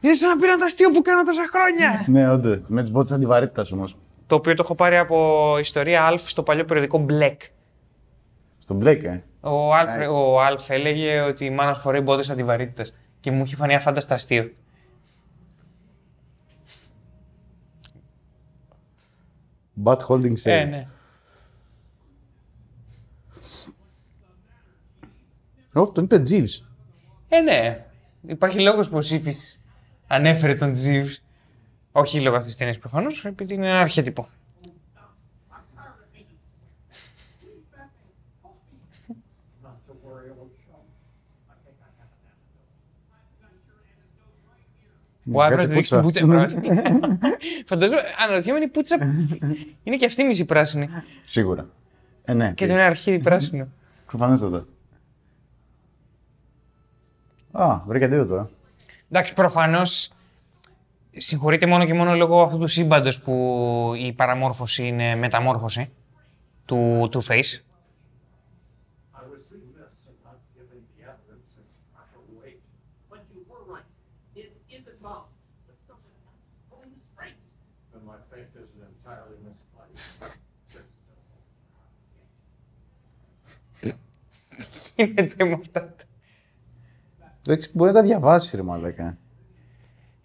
Είναι σαν να πήραν τα αστείο που κάναν τόσα χρόνια! Ναι, όντως. Με τις μπότες αντιβαρύτητας όμως. Το οποίο το έχω πάρει από ιστορία Αλφ στο παλιό περιοδικό Μπλεκ. Στο Μπλεκ, Ο Αλφ έλεγε ότι η μάνα φορεί μπότες αντιβαρύτητας και μου είχε φανεί αφάνταστα αστείο. Butt holding sale. Ναι. Ω, τον είπε Jeeves. Ναι. Υπάρχει λόγος που ο Σύφης ανέφερε τον Jeeves. Όχι λόγω αυτής της ταινίας προφανώς, επειδή είναι ένα αρχέτυπο. Ο Άπρος δείξει την πουτσα πρώτη. Φαντάζομαι, αναρωτιέμαι η πουτσα είναι και αυτή μισή πράσινη. Σίγουρα. Ναι. Και το είναι αρχίδι πράσινο. Προφανέστατα. Α, βρήκα αντίδοτο, Εντάξει, προφανώς συγχωρείται μόνο και μόνο λόγω αυτού του σύμπαντος που η παραμόρφωση είναι μεταμόρφωση του Two-Face. Γίνεται με αυτά. Μπορεί να τα διαβάσει, ρε μαλάκα.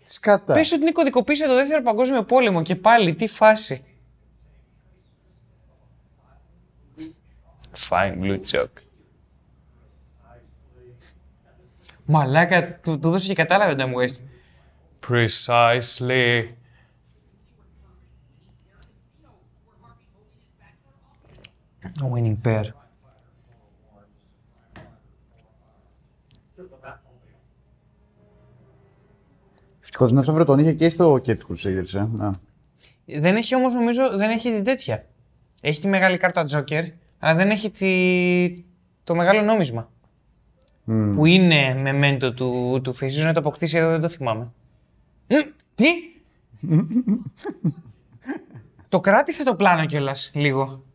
Τι σκατά. Πες ότι είναι κωδικοποίηση το δεύτερο παγκόσμιο πόλεμο και πάλι τι φάση. Fine blue chalk. Μαλάκα, του δώσε και κατάλαβε Adam West. Precisely Winning pair. Ευτυχώς να τον είχε και στο Captain Crusaders, Δεν έχει όμως, νομίζω, δεν έχει την τέτοια. Έχει τη μεγάλη κάρτα Joker, αλλά δεν έχει το μεγάλο νόμισμα. Mm. Που είναι μεμέντο του Face, να το αποκτήσει εδώ, δεν το θυμάμαι. Τι! Το κράτησε το πλάνο κιόλας, λίγο.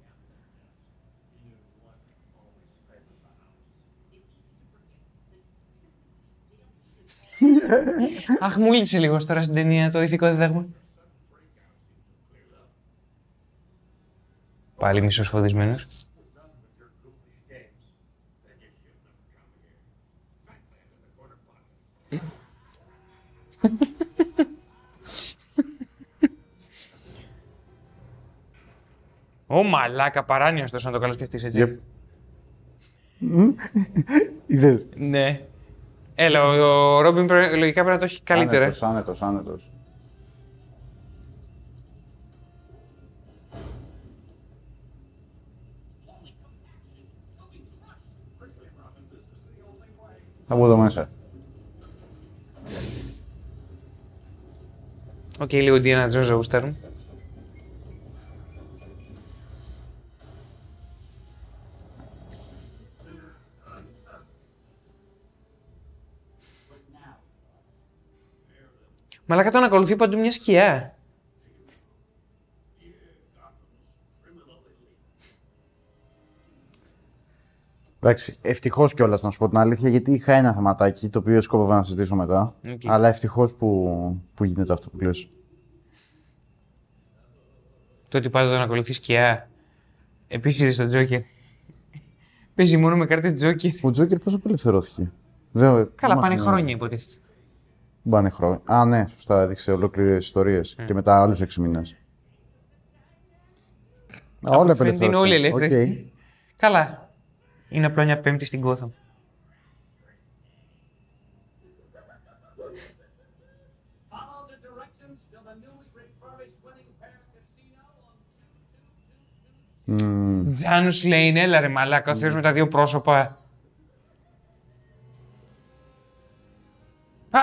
Αχ, μου ήλιψε λίγο τώρα στην ταινία το ηθικό διδάγμα. Πάλι μισός φωτισμένος. Ω μαλάκα, παράνοιας τόσο να το καλοσκεφτείς έτσι. Είδες. Ναι. Έλα, ο Ρόμπιν λογικά πρέπει να το έχει καλύτερα. Άνετος. Θα μπω εδώ μέσα. Οκ, λίγο Ντιάνα Τζονς γούσταρουν. Μαλάκα, τον ακολουθεί παντού μια σκιά. Εντάξει, ευτυχώς κιόλας να σου πω την αλήθεια, γιατί είχα ένα θεματάκι το οποίο σκόπευα να συζητήσω μετά. Okay. Αλλά ευτυχώς που γίνεται αυτό που λες. Το ότι πάντα τον ακολουθεί σκιά. Επίσης στον Τζόκερ. Παίζει μόνο με κάρτες Τζόκερ. Ο Τζόκερ πώς απελευθερώθηκε. Καλά, πάνε χρόνια υποτίθεται. Πάνε χρόνια. Α, ναι, σωστά, έδειξε ολόκληρες ιστορίες και μετά άλλους 6 μήνες. Όλα απελευθερώθηκαν. Είναι όλοι ελεύθεροι. Καλά. Είναι απλά μια Πέμπτη στην Gotham. Τζάνους λέει, έλα ρε μαλάκα, ο Θεός με τα δύο πρόσωπα. Α,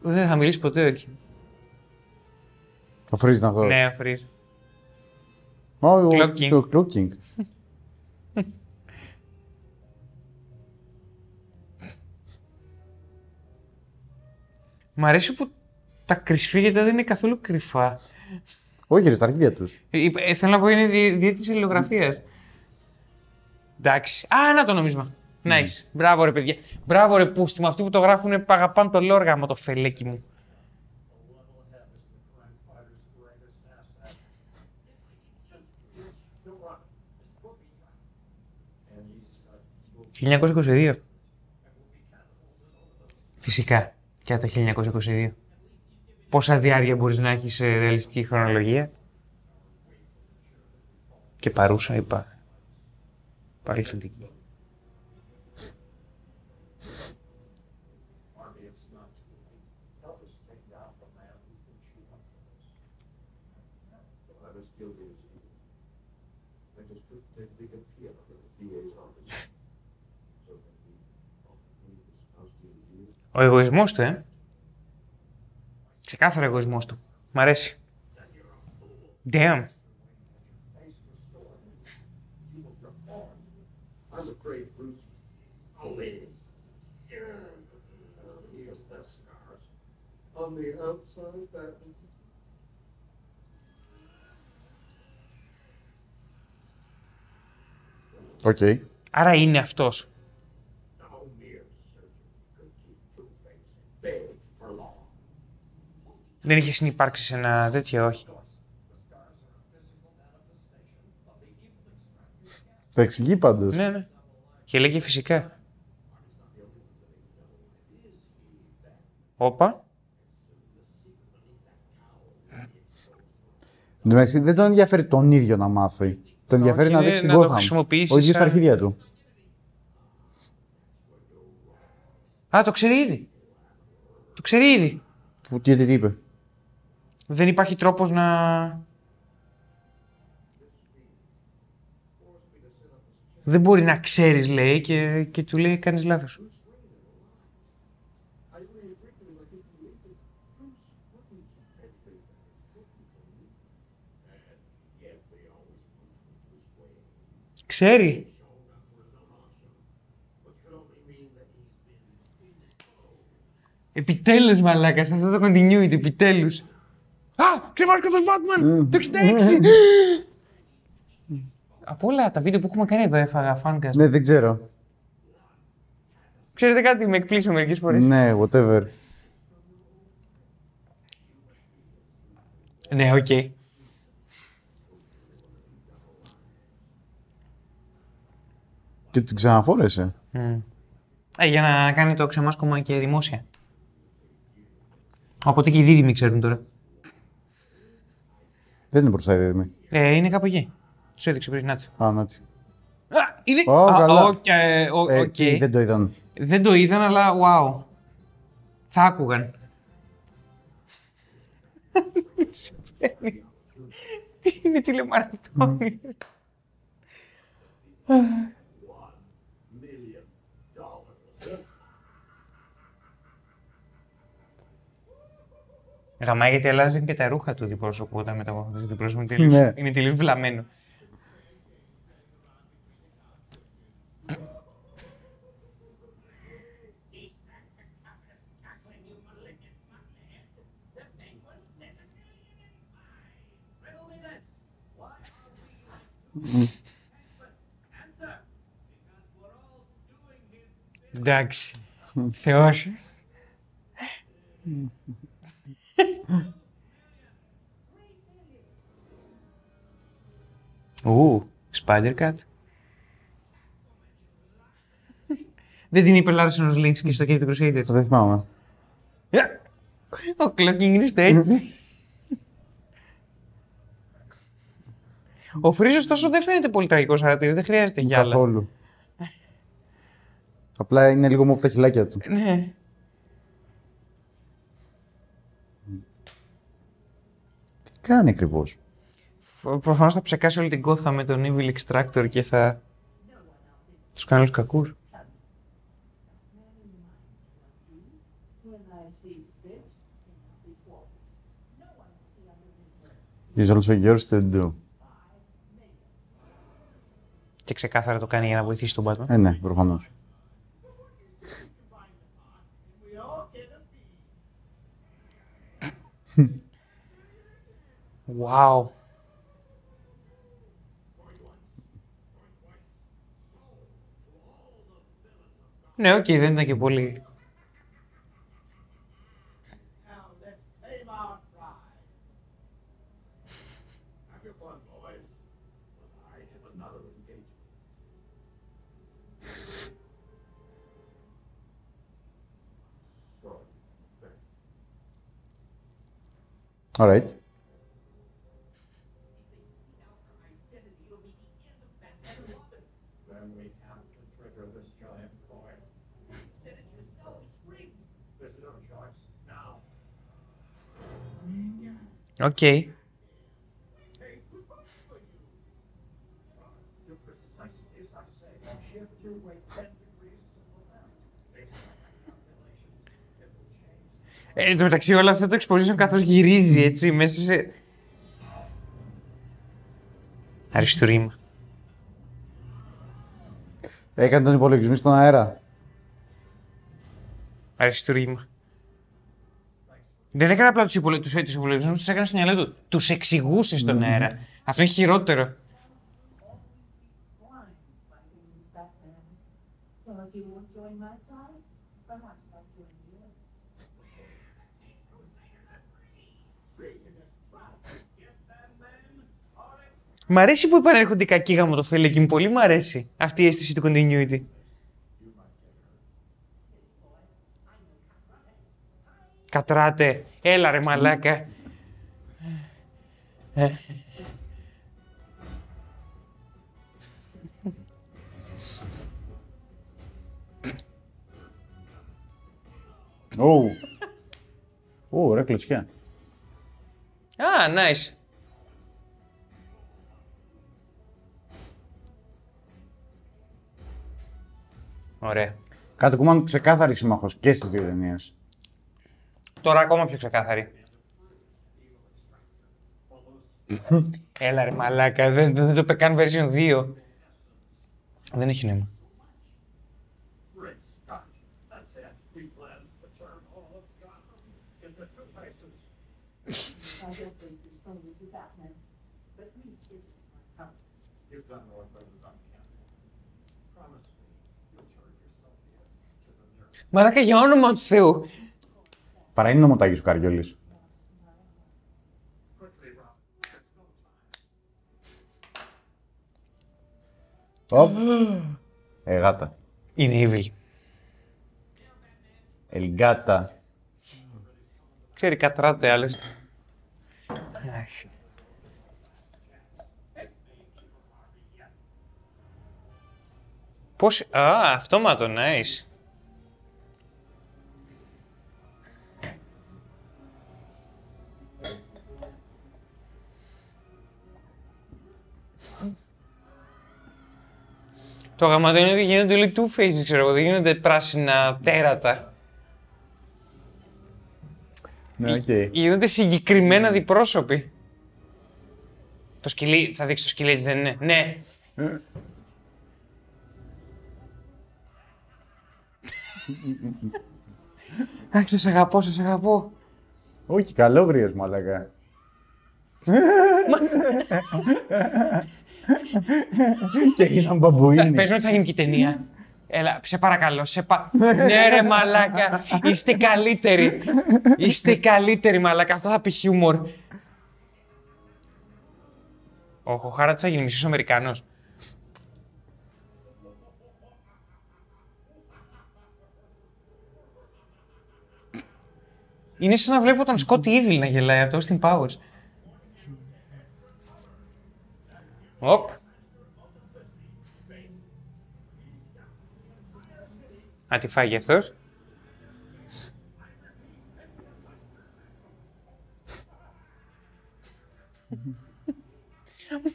δεν θα μιλήσει ποτέ εκεί. Ο Freeze να δω. Ναι, ο Freeze. Το Clocking. Μ' αρέσει που τα κρυσφύγετα δεν είναι καθόλου κρυφά. Όχι, ρε, στα αρχίδια τους. Θέλω να πω, είναι διεύθυνση αλληλογραφίας. Εντάξει. Α, να το νόμισμα. Nice. Μπράβο ρε παιδιά. Μπράβο ρε πούστη μου. Αυτοί που το γράφουν παγαπάνε το λόργαμα το φελέκι μου. Το 1922. Φυσικά. Και το 1922. Πόσα διάρκεια μπορείς να έχεις σε ρεαλιστική χρονολογία. Και παρούσα είπα. Πάλι φιλική. Ο εγωισμός του, Ξεκάθαρο εγωισμός του. Μ' αρέσει. Damn. Okay. Άρα είναι αυτός. Δεν είχε συνυπάρξει σε ένα τέτοιο, όχι. Τα εξηγεί πάντως. Ναι. Και λέγει φυσικά. Όπα. Δεν τον ενδιαφέρει τον ίδιο να μάθει. Τον ενδιαφέρει να δείξει την Gotham. Όχι στα αρχίδια του. Α, το ξέρει ήδη. Τι είπε. Δεν υπάρχει τρόπος να... Δεν μπορεί να ξέρεις, λέει, και του λέει κάνεις λάθος. Ξέρει. Επιτέλους, μαλάκας, αυτό το continuity, επιτέλους. Α, ξεβάσκω τον Batman, το 66! Από όλα τα βίντεο που έχουμε κάνει εδώ έφαγα φάνκας. Ναι, δεν ξέρω. Ξέρετε κάτι, με εκπλήσω μερικές φορές. Ναι, whatever. Ναι, οκ. Okay. Και την ξαναφόρεσε. Για να κάνει το ξεμάσκωμα και δημόσια. Από εκεί και οι δίδυμοι ξέρουν τώρα. Δεν είναι μπροστά οι δίδυμοι. Είναι κάπου εκεί. Τους έδειξε πριν. Νάτι. Α, νάτι. Α, είναι... καλά. Εκεί δεν το είδαν. Δεν το είδαν, αλλά wow. Θα άκουγαν. Δεν σου φαίνει. Τι είναι τηλεμαραθώνιες. Γαμάει γιατί αλλάζει και τα ρούχα του διπρόσωπου όταν μεταμορφώνει το πρόσωπο. Είναι τελείως βλαμμένο. Εντάξει, Θεός. Spider-Cat. Δεν την είπε Larson ως Lynx και στο Captain Crusader. Δεν θυμάμαι. Ο clocking είναι στο έτσι. Ο Φρίζος τόσο δεν φαίνεται πολύ τραγικός χαρακτήρας, δεν χρειάζεται για άλλα. Καθόλου. Απλά είναι λίγο μόνο από τα χυλάκια του. Ναι. Τι κάνει ακριβώς. Προφανώς θα ψεκάσει όλη την κόθα με τον Evil Extractor και θα τους κάνει όλους κακούς. He's also yours to do. Και ξεκάθαρα το κάνει για να βοηθήσει τον Batman. Ναι, προφανώς. Wow. Ναι, οκ, δεν ήταν και πολύ. All right. Οκ. Εν τω μεταξύ, όλο αυτό το exposition καθώς γυρίζει έτσι μέσα σε. Αριστούριμα. Έκανε τον υπολογισμό στον αέρα. Αριστούριμα. Δεν έκανε απλά τους υπολογισμούς, τους έκανε στο μυαλό του. Τους εξηγούσε στον αέρα. Αυτό είναι χειρότερο. Μ' αρέσει που επανέρχονται οι κακοί γαμωτοφέλεκοι μου, πολύ μ' αρέσει αυτή η αίσθηση του continuity. Κατράτε, έλα ρε μαλάκα. Ωραία κλωτσιά. Α, nice. Ωραία. Κάτι κουμάνου ξεκάθαρη συμμαχός και στις δύο ταινίες. Τώρα ακόμα πιο ξεκάθαρη. Έλα ρε μαλάκα, δεν το πεκάνει version 2. Δεν έχει νόημα. Μαλάκα, για όνομα του Θεού! Παρά είναι νομοτάγης ο Καριόλης. Οπ! Γάτα. Είναι evil. Ελγκάτα. Ξέρει, κατράτε άλλωστε. Πώς... Α, αυτόματο, nice. Το γαμματό είναι ότι γίνονται όλοι Two-Face, ξέρω εγώ, δεν γίνονται πράσινα τέρατα. Ναι, okay. Γίνονται συγκεκριμένα διπρόσωποι. Το σκυλί, θα δείξει το σκυλί έτσι, δεν είναι? Ναι. Αχ, σας αγαπώ, σας αγαπώ. Όχι, καλόγριες μαλάκα. Και γίναν μπαμπουίνι. Παίζουν ότι θα γίνει και η ταινία. Έλα, σε παρακαλώ, ναι ρε μαλάκα, είστε καλύτεροι. Είστε καλύτεροι μαλάκα, αυτό θα πει χιούμορ. Ο Χοχάρα τι θα γίνει, μισός Αμερικανός. Είναι σαν να βλέπω τον Σκότι Ήβιλ να γελάει από το Austin Powers. Οπ. Α, τι φάγει αυτός.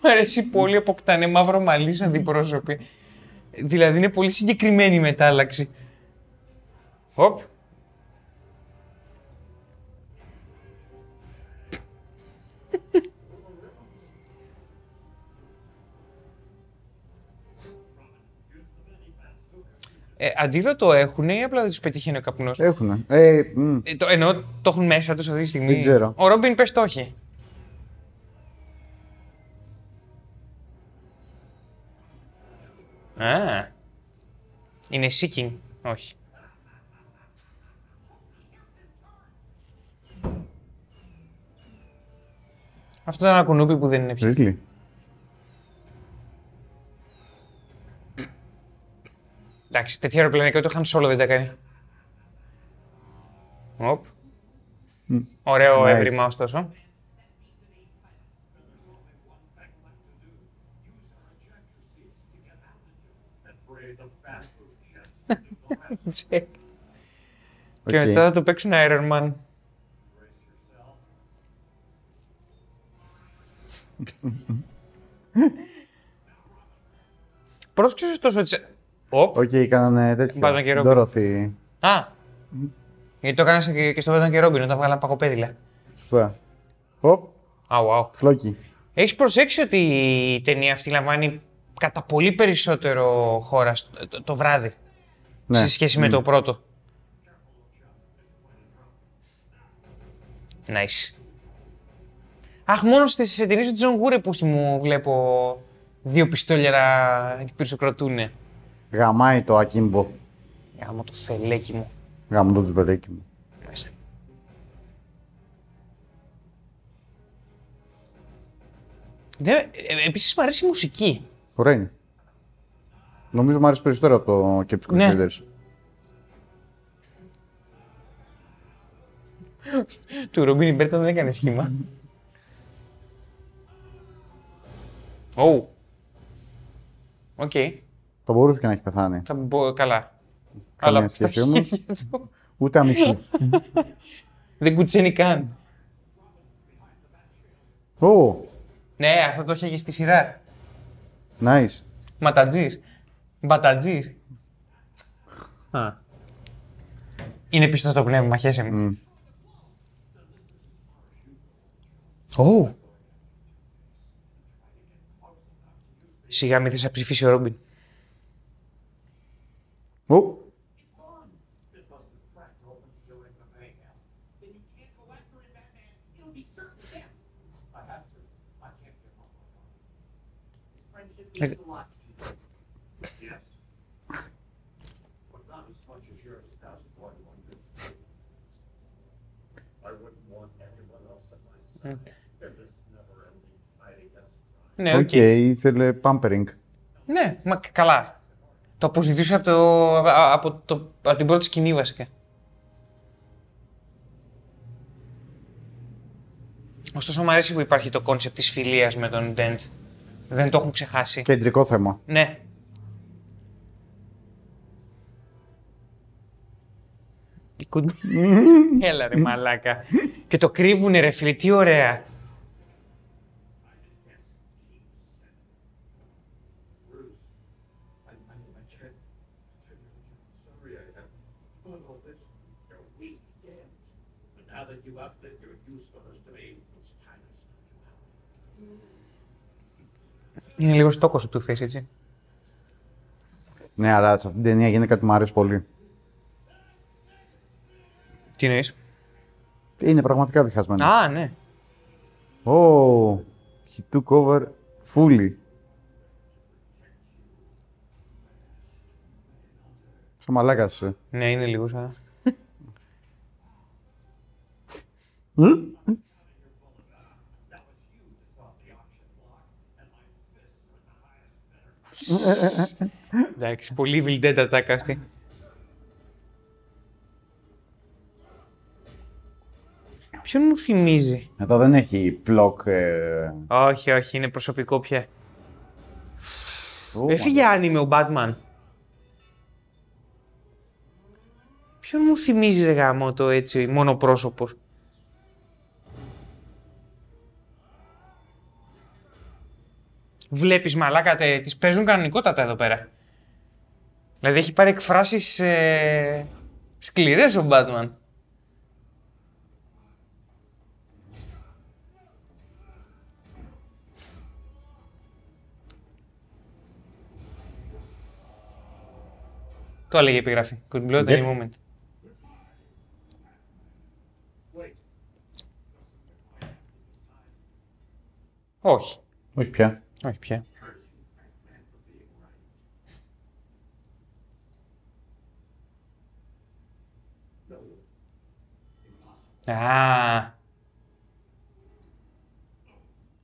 Μ' αρέσει πολύ, αποκτάνε μαύρο μαλλί σαν αντιπρόσωποι. Δηλαδή είναι πολύ συγκεκριμένη η μετάλλαξη. Οπ. Αντίδοτο έχουνε ή απλά δεν τους πετύχει ο καπνός? Έχουνε. Εννοώ το έχουν μέσα τους αυτή τη στιγμή. Δεν ξέρω. Ο Ρόμπιν πες το όχι. Α. Είναι seeking. Όχι. Αυτό ήταν ένα κουνούπι που δεν είναι πια. Really? Εντάξει, τέτοια αεροπλανικά το Χανσόλο δεν τα κάνει. Οπ. Ωραίο έβριμα ωστόσο. Okay. Και μετά θα το παίξουν Iron Man. Πρόσεξε ωστόσο ότι... Οπ. Okay, κάνανε τέτοιο, Ντόροθι. Α, γιατί το έκανες και στο Batman και Robin, όταν βγάλανε πακοπέδιλα. Σωστά. Οπ. Αου, αου. Φλόκι. Έχεις προσέξει ότι η ταινία αυτή λαμβάνει κατά πολύ περισσότερο χώρα το βράδυ, ναι, σε σχέση με το πρώτο. Nice. Αχ, μόνο στις ταινίες του Τζον Γούρε που στη μου βλέπω δύο πιστόλιαρα και πυρσοκρατούνε. Γαμάει το ακύμπο. Γαμώ το θελέκι μου. Γαμώ το τζουβελέκι μου. Μάλιστα. Επίσης μου αρέσει η μουσική. Ωραία είναι. Νομίζω μου αρέσει περισσότερο από το Captain Crusaders. Του Ρομπίνι Μπέρτον δεν έκανε σχήμα. Ωου. Οκ. Θα μπορούσε και να έχει πεθάνει. Θα καλά. Αλλά στα χέρια του. Ούτε αμυθή. Δεν κουτσένει καν. Ω! Ναι, αυτό το είχε στη σειρά. Nice. Ματατζής. Μπατατζής. Είναι πιστό το πνεύμα, χέσε μου. Ω! Σιγά μη θες να ψηφίσει ο Ρόμπιν. Ω! Ναι, οκ, ήθελε pampering. Ναι, μα καλά. Το αποζητούσε από την πρώτη σκηνή βασικά. Ωστόσο μου αρέσει που υπάρχει το κόνσεπτ της φιλίας με τον Dent. Δεν το έχουν ξεχάσει. Κεντρικό θέμα. Ναι. Έλα ρε μαλάκα. Και το κρύβουνε ρε φίλε, τι ωραία. Είναι λίγο στόκος του Two-Face, έτσι. Ναι, αλλά σε αυτήν την ταινία γίνεται κάτι που μου αρέσει πολύ. Τι εννοείς? Είναι πραγματικά διχασμένο. Α, ναι. Oh, he took over fully. Σαν μαλάκας σου. Ναι, είναι λίγο σαν... Εντάξει, πολύ Evil Dead attack αυτή. Ποιον μου θυμίζει? Εδώ δεν έχει πλοκ... Όχι, όχι, είναι προσωπικό πια. Έφυγε άνιμε ο Batman. Ποιον μου θυμίζει ρε γάμο το έτσι, μόνο πρόσωπος. Βλέπεις μαλάκα, τις παίζουν κανονικότατα εδώ πέρα. Δηλαδή έχει πάρει εκφράσεις σκληρές ο Batman. Το έλεγε η επιγραφή. Could blow at any moment. Όχι. Όχι πια. Όχι πια. Α,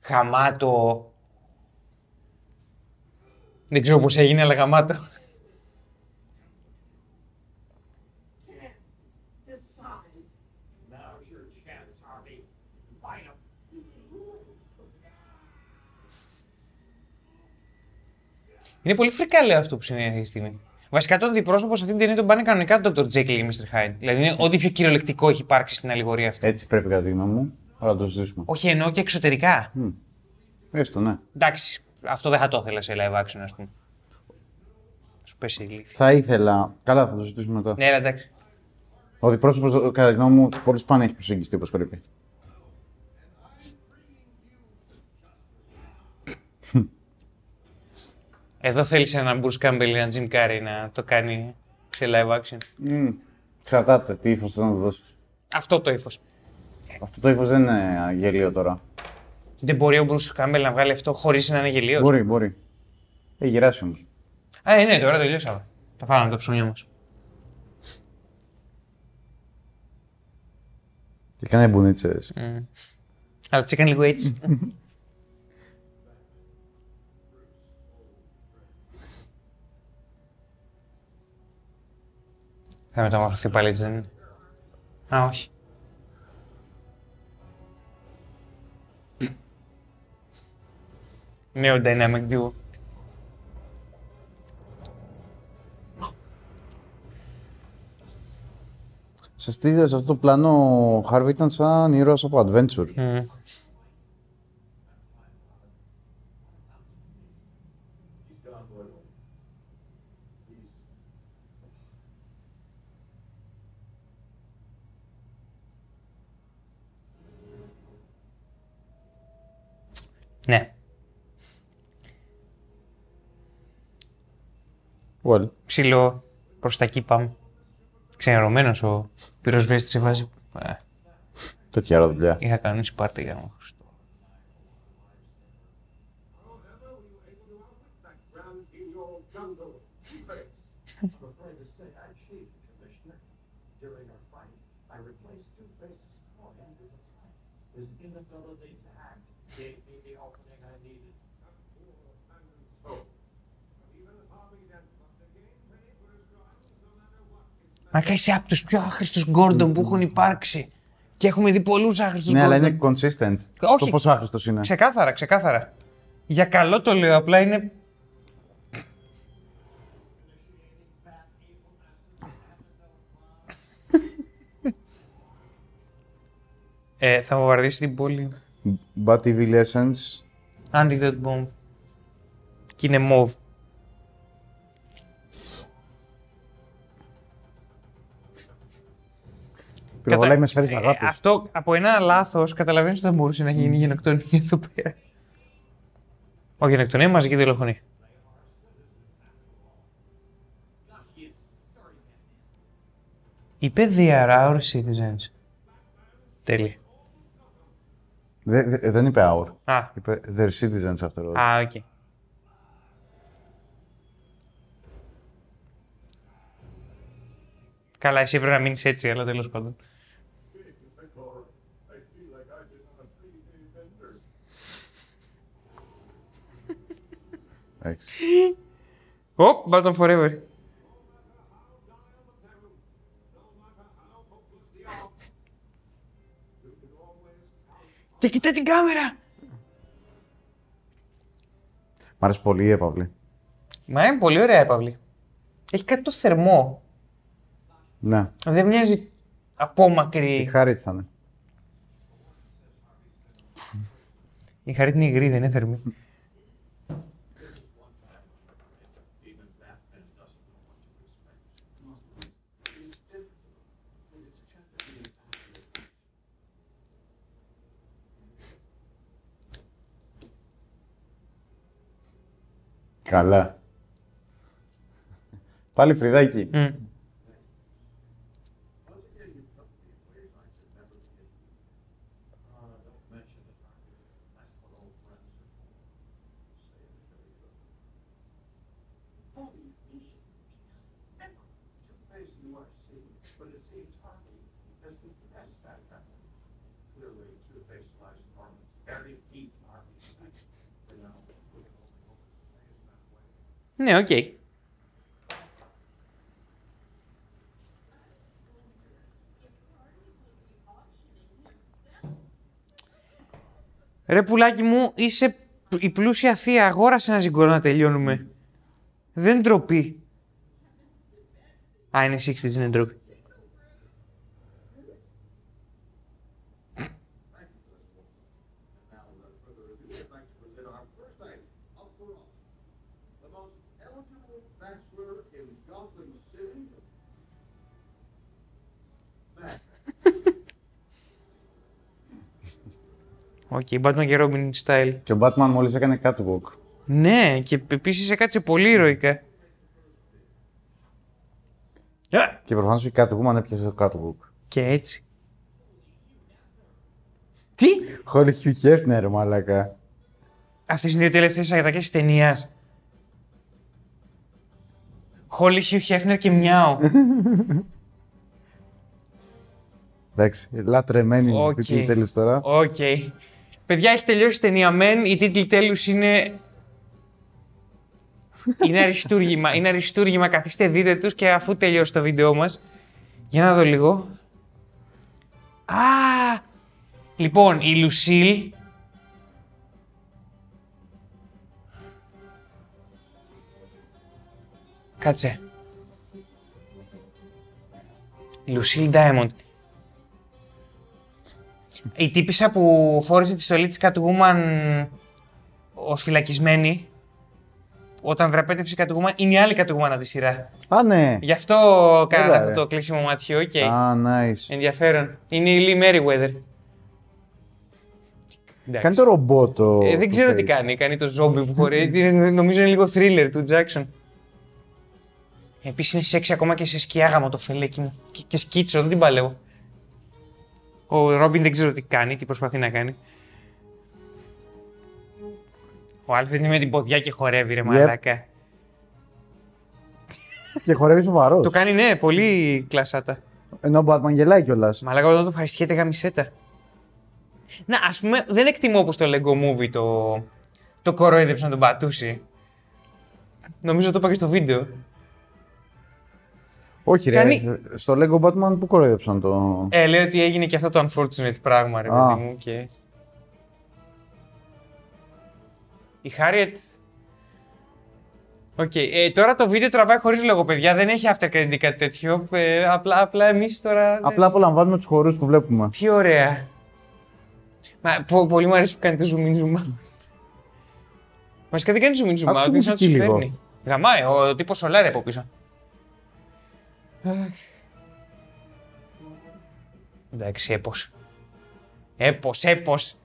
γαμάτο. Δεν ξέρω πώς έγινε, αλλά γαμάτο. Είναι πολύ φρικαλαίο αυτό που σημαίνει αυτή τη στιγμή. Βασικά το αντιπρόσωπο σε αυτήν την ταινία τον πάνε κανονικά τον Dr. Jekyll ή Mr. Hyde. Δηλαδή είναι ό,τι πιο κυριολεκτικό έχει υπάρξει στην αλληγορία αυτή. Έτσι πρέπει κατά τη γνώμη μου, αλλά το ζητήσουμε. Όχι, εννοώ και εξωτερικά. Έστω, ναι. Εντάξει, αυτό δεν θα το ήθελα σε live action, ας πούμε. Σου πέσει η λύθη. Θα ήθελα. Καλά, θα το ζητήσουμε μετά. Ναι, εντάξει. Ο αντιπρόσωπο, κατά τη γνώμη μου, πολύ σπάνια έχει προσεγγιστεί όπως πρέπει. Εδώ θέλησε έναν Bruce Campbell ή έναν Jim Carrey να το κάνει σε live action. Κρατάτε, τι ύφος θέλω να το δώσεις. Αυτό το ύφος. Αυτό το ύφος δεν είναι γελίο τώρα. Δεν μπορεί ο Bruce Campbell να βγάλει αυτό χωρίς να είναι γελίος. Μπορεί, μπορεί. Έχει γυράσει όμως. Α, ναι, τώρα τελειώσαμε. Τα φάγαμε τα ψωμιά μας. Και έκανε μπουνίτσες. Αλλά τις έκανε λίγο έτσι. Θα μεταμορφωθεί πάλι, έτσι δεν είναι? Α, όχι. Νέο dynamic duo. Σε αυτό το πλάνο, ο Harvey ήταν σαν ήρωας από adventure. Ναι. Well. Ψηλό, προς τα εκεί πάμε. Ξενερωμένος ο πυροσβέστης σε βάση. Τέτοια ώρα δουλειά. Είχα κανονίσει πάρτι για μου. Μακα είσαι από τους πιο άχρηστους Gordon που έχουν υπάρξει. Και έχουμε δει πολλούς άχρηστους Gordon. Ναι, αλλά είναι consistent. Όχι. Το πόσο άχρηστος είναι. Ξεκάθαρα, ξεκάθαρα. Για καλό το λέω, απλά είναι... Θα βομβαρδίσει την πόλη. Bat TV Lessons. Antidote Bomb. Και είναι MOV. Πυροβολάει με σφαίρες αγάπης. Αυτό από ένα λάθος καταλαβαίνεις ότι θα μπορούσε να γίνει γενοκτονία εδώ πέρα. Όχι γενοκτονία, μαζική δολοφονία. Είπε they are our citizens. Τέλεια. Δεν είπε our. Α. Είπε their citizens after all. Α, οκ. Okay. Καλά, εσύ πρέπει να μείνεις έτσι, αλλά τέλος πάντων. Εντάξει. Ωπ, Batman Forever. Και κοιτά την κάμερα! Μ' αρέσει πολύ η έπαυλη. Μα είναι πολύ ωραία η έπαυλη. Έχει κάτι το θερμό. Ναι. Δεν μοιάζει απόμακρη. Η Χαρίτ θα είναι. Η Χαρίτ είναι υγρή, δεν είναι θερμή. Καλά. Πάλι φρυδάκι. Ναι, οκ. Okay. Ρε πουλάκι μου, είσαι η πλούσια θεία, αγόρασε ένα ζυγκόρο να τελειώνουμε. Δεν ντροπή. Α, είναι 60, είναι ντροπή. Οκ, okay, Batman και Robin style. Και ο Batman μόλις έκανε catwalk. Ναι, και επίσης έκατσε πολύ ηρωικά. Και προφανώς η Catwoman έπιασε το catwalk. Και έτσι. Τι! Holy Hugh Hefner, ρε μαλάκα. Αυτές είναι οι δύο τελευταίες ατάκες της ταινίας. Holy Hugh Hefner και μιάω. Εντάξει, λατρεμένη okay. Η τίτλη τέλους τώρα. Οκ. Okay. Παιδιά, έχει τελειώσει η ταινία μεν, η τίτλη τέλους είναι... είναι αριστούργημα, είναι αριστούργημα. Καθίστε, δείτε τους και αφού τελειώσει το βίντεο μας. Για να δω λίγο. Α! Λοιπόν, η Λουσίλ... Κάτσε. Lucille Diamond. Η τύπισσα που φόρεσε τη στολή της Catwoman ως φυλακισμένη, όταν δραπέτευσε η Catwoman, είναι η άλλη Catwoman από τη σειρά. Α, ναι. Γι' αυτό κάνατε αυτό το κλείσιμο ματιό, οκ. Okay. Α, nice. Ενδιαφέρον. Είναι η Lee Merriweather. Κάνει το ρομπότ. Δεν ξέρω τι κάνει. Κάνει το ζόμπι που χωρίζει. Νομίζω είναι λίγο thriller του Jackson. Επίσης είναι σεξι ακόμα και σε σκιάγαμα το φελέκι μου. Και σκίτσο, δεν την παλεύω. Ο Ρόμπιν δεν ξέρω τι κάνει, τι προσπαθεί να κάνει. Ο Άλφρεντ είναι με την ποδιά και χορεύει, ρε μαλάκα. Και χορεύει σοβαρός. Το κάνει, ναι, πολύ κλασάτα. Ενώ ο Batman γελάει κιόλας. Μαλάκα, όταν το ευχαριστιέται γαμισέτα. Να, ας πούμε, δεν εκτιμώ πως το Lego Movie το κοροϊδέψε να τον πατούσει. Νομίζω το είπα και στο βίντεο. Όχι ρε, στο Lego Batman που κοροϊδέψαν το... λέω ότι έγινε και αυτό το unfortunate πράγμα ρε παιδί μου και... Η Harriet... Οκ, τώρα το βίντεο τραβάει χωρίς λόγο παιδιά, δεν έχει after credit κάτι τέτοιο, απλά εμείς τώρα... Απλά απολαμβάνουμε τους χορούς που βλέπουμε. Τι ωραία. Μα, πολύ μου αρέσει που κάνει το zoom in zoom out. Βασικά δεν κάνει zoom in zoom out, δεν ξέρω να τους φέρνει. Γαμάει, ο τύπος Σολάρη από πίσω. Εντάξει, έπος. Έπος.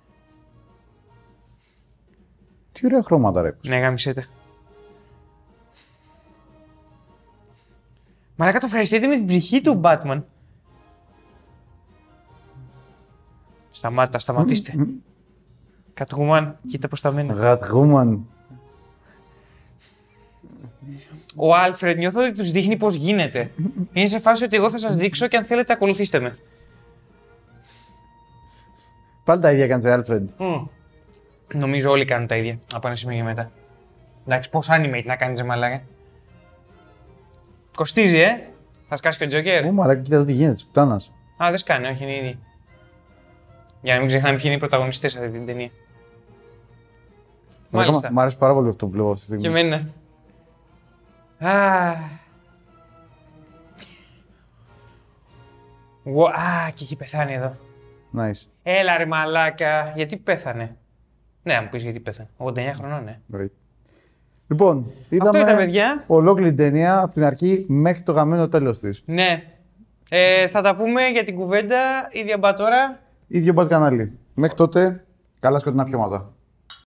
Τι ωραία χρώματα, ρε. Ναι, γαμισέτα. Μαλάκα, το ευχαριστείτε με την ψυχή του, Batman. Σταματήστε. Catwoman, κοίτα πώς τα μένει. Catwoman. Ο Άλφρεντ νιώθω ότι τους δείχνει πώς γίνεται. Είναι σε φάση ότι εγώ θα σας δείξω και αν θέλετε ακολουθήστε με. Πάλι τα ίδια κάνεις, Άλφρεντ. Νομίζω όλοι κάνουν τα ίδια, από ένα σημείο και μετά. Εντάξει, πώς animate να κάνεις, μαλάκα. Κοστίζει, Θα σκάσει και ο Τζόκερ. Μαλάκα, κοίτα εδώ τι γίνεται, πουτάνας. Α, δεν σκάνε, όχι, είναι ήδη. Για να μην ξεχνάμε ποιοι είναι οι πρωταγωνιστές αυτή την ταινία. Μάλιστα. Μ' άρεσε πάρα πολύ αυτό που βλέπω αυτή τη στιγμή. Και εμένα. Και έχει πεθάνει εδώ. Nice. Έλα ρε μαλάκα, γιατί πέθανε. Ναι, να μου πεις γιατί πέθανε. 89 χρονών, ναι. Right. Λοιπόν, είδαμε ολόκληρη ταινία από την αρχή μέχρι το γαμμένο τέλος της. Ναι. Θα τα πούμε για την κουβέντα, ίδια μπατ ώρα. Ίδιο μπατ κανάλι. Μέχρι τότε, καλά σκοτεινά πιώματα.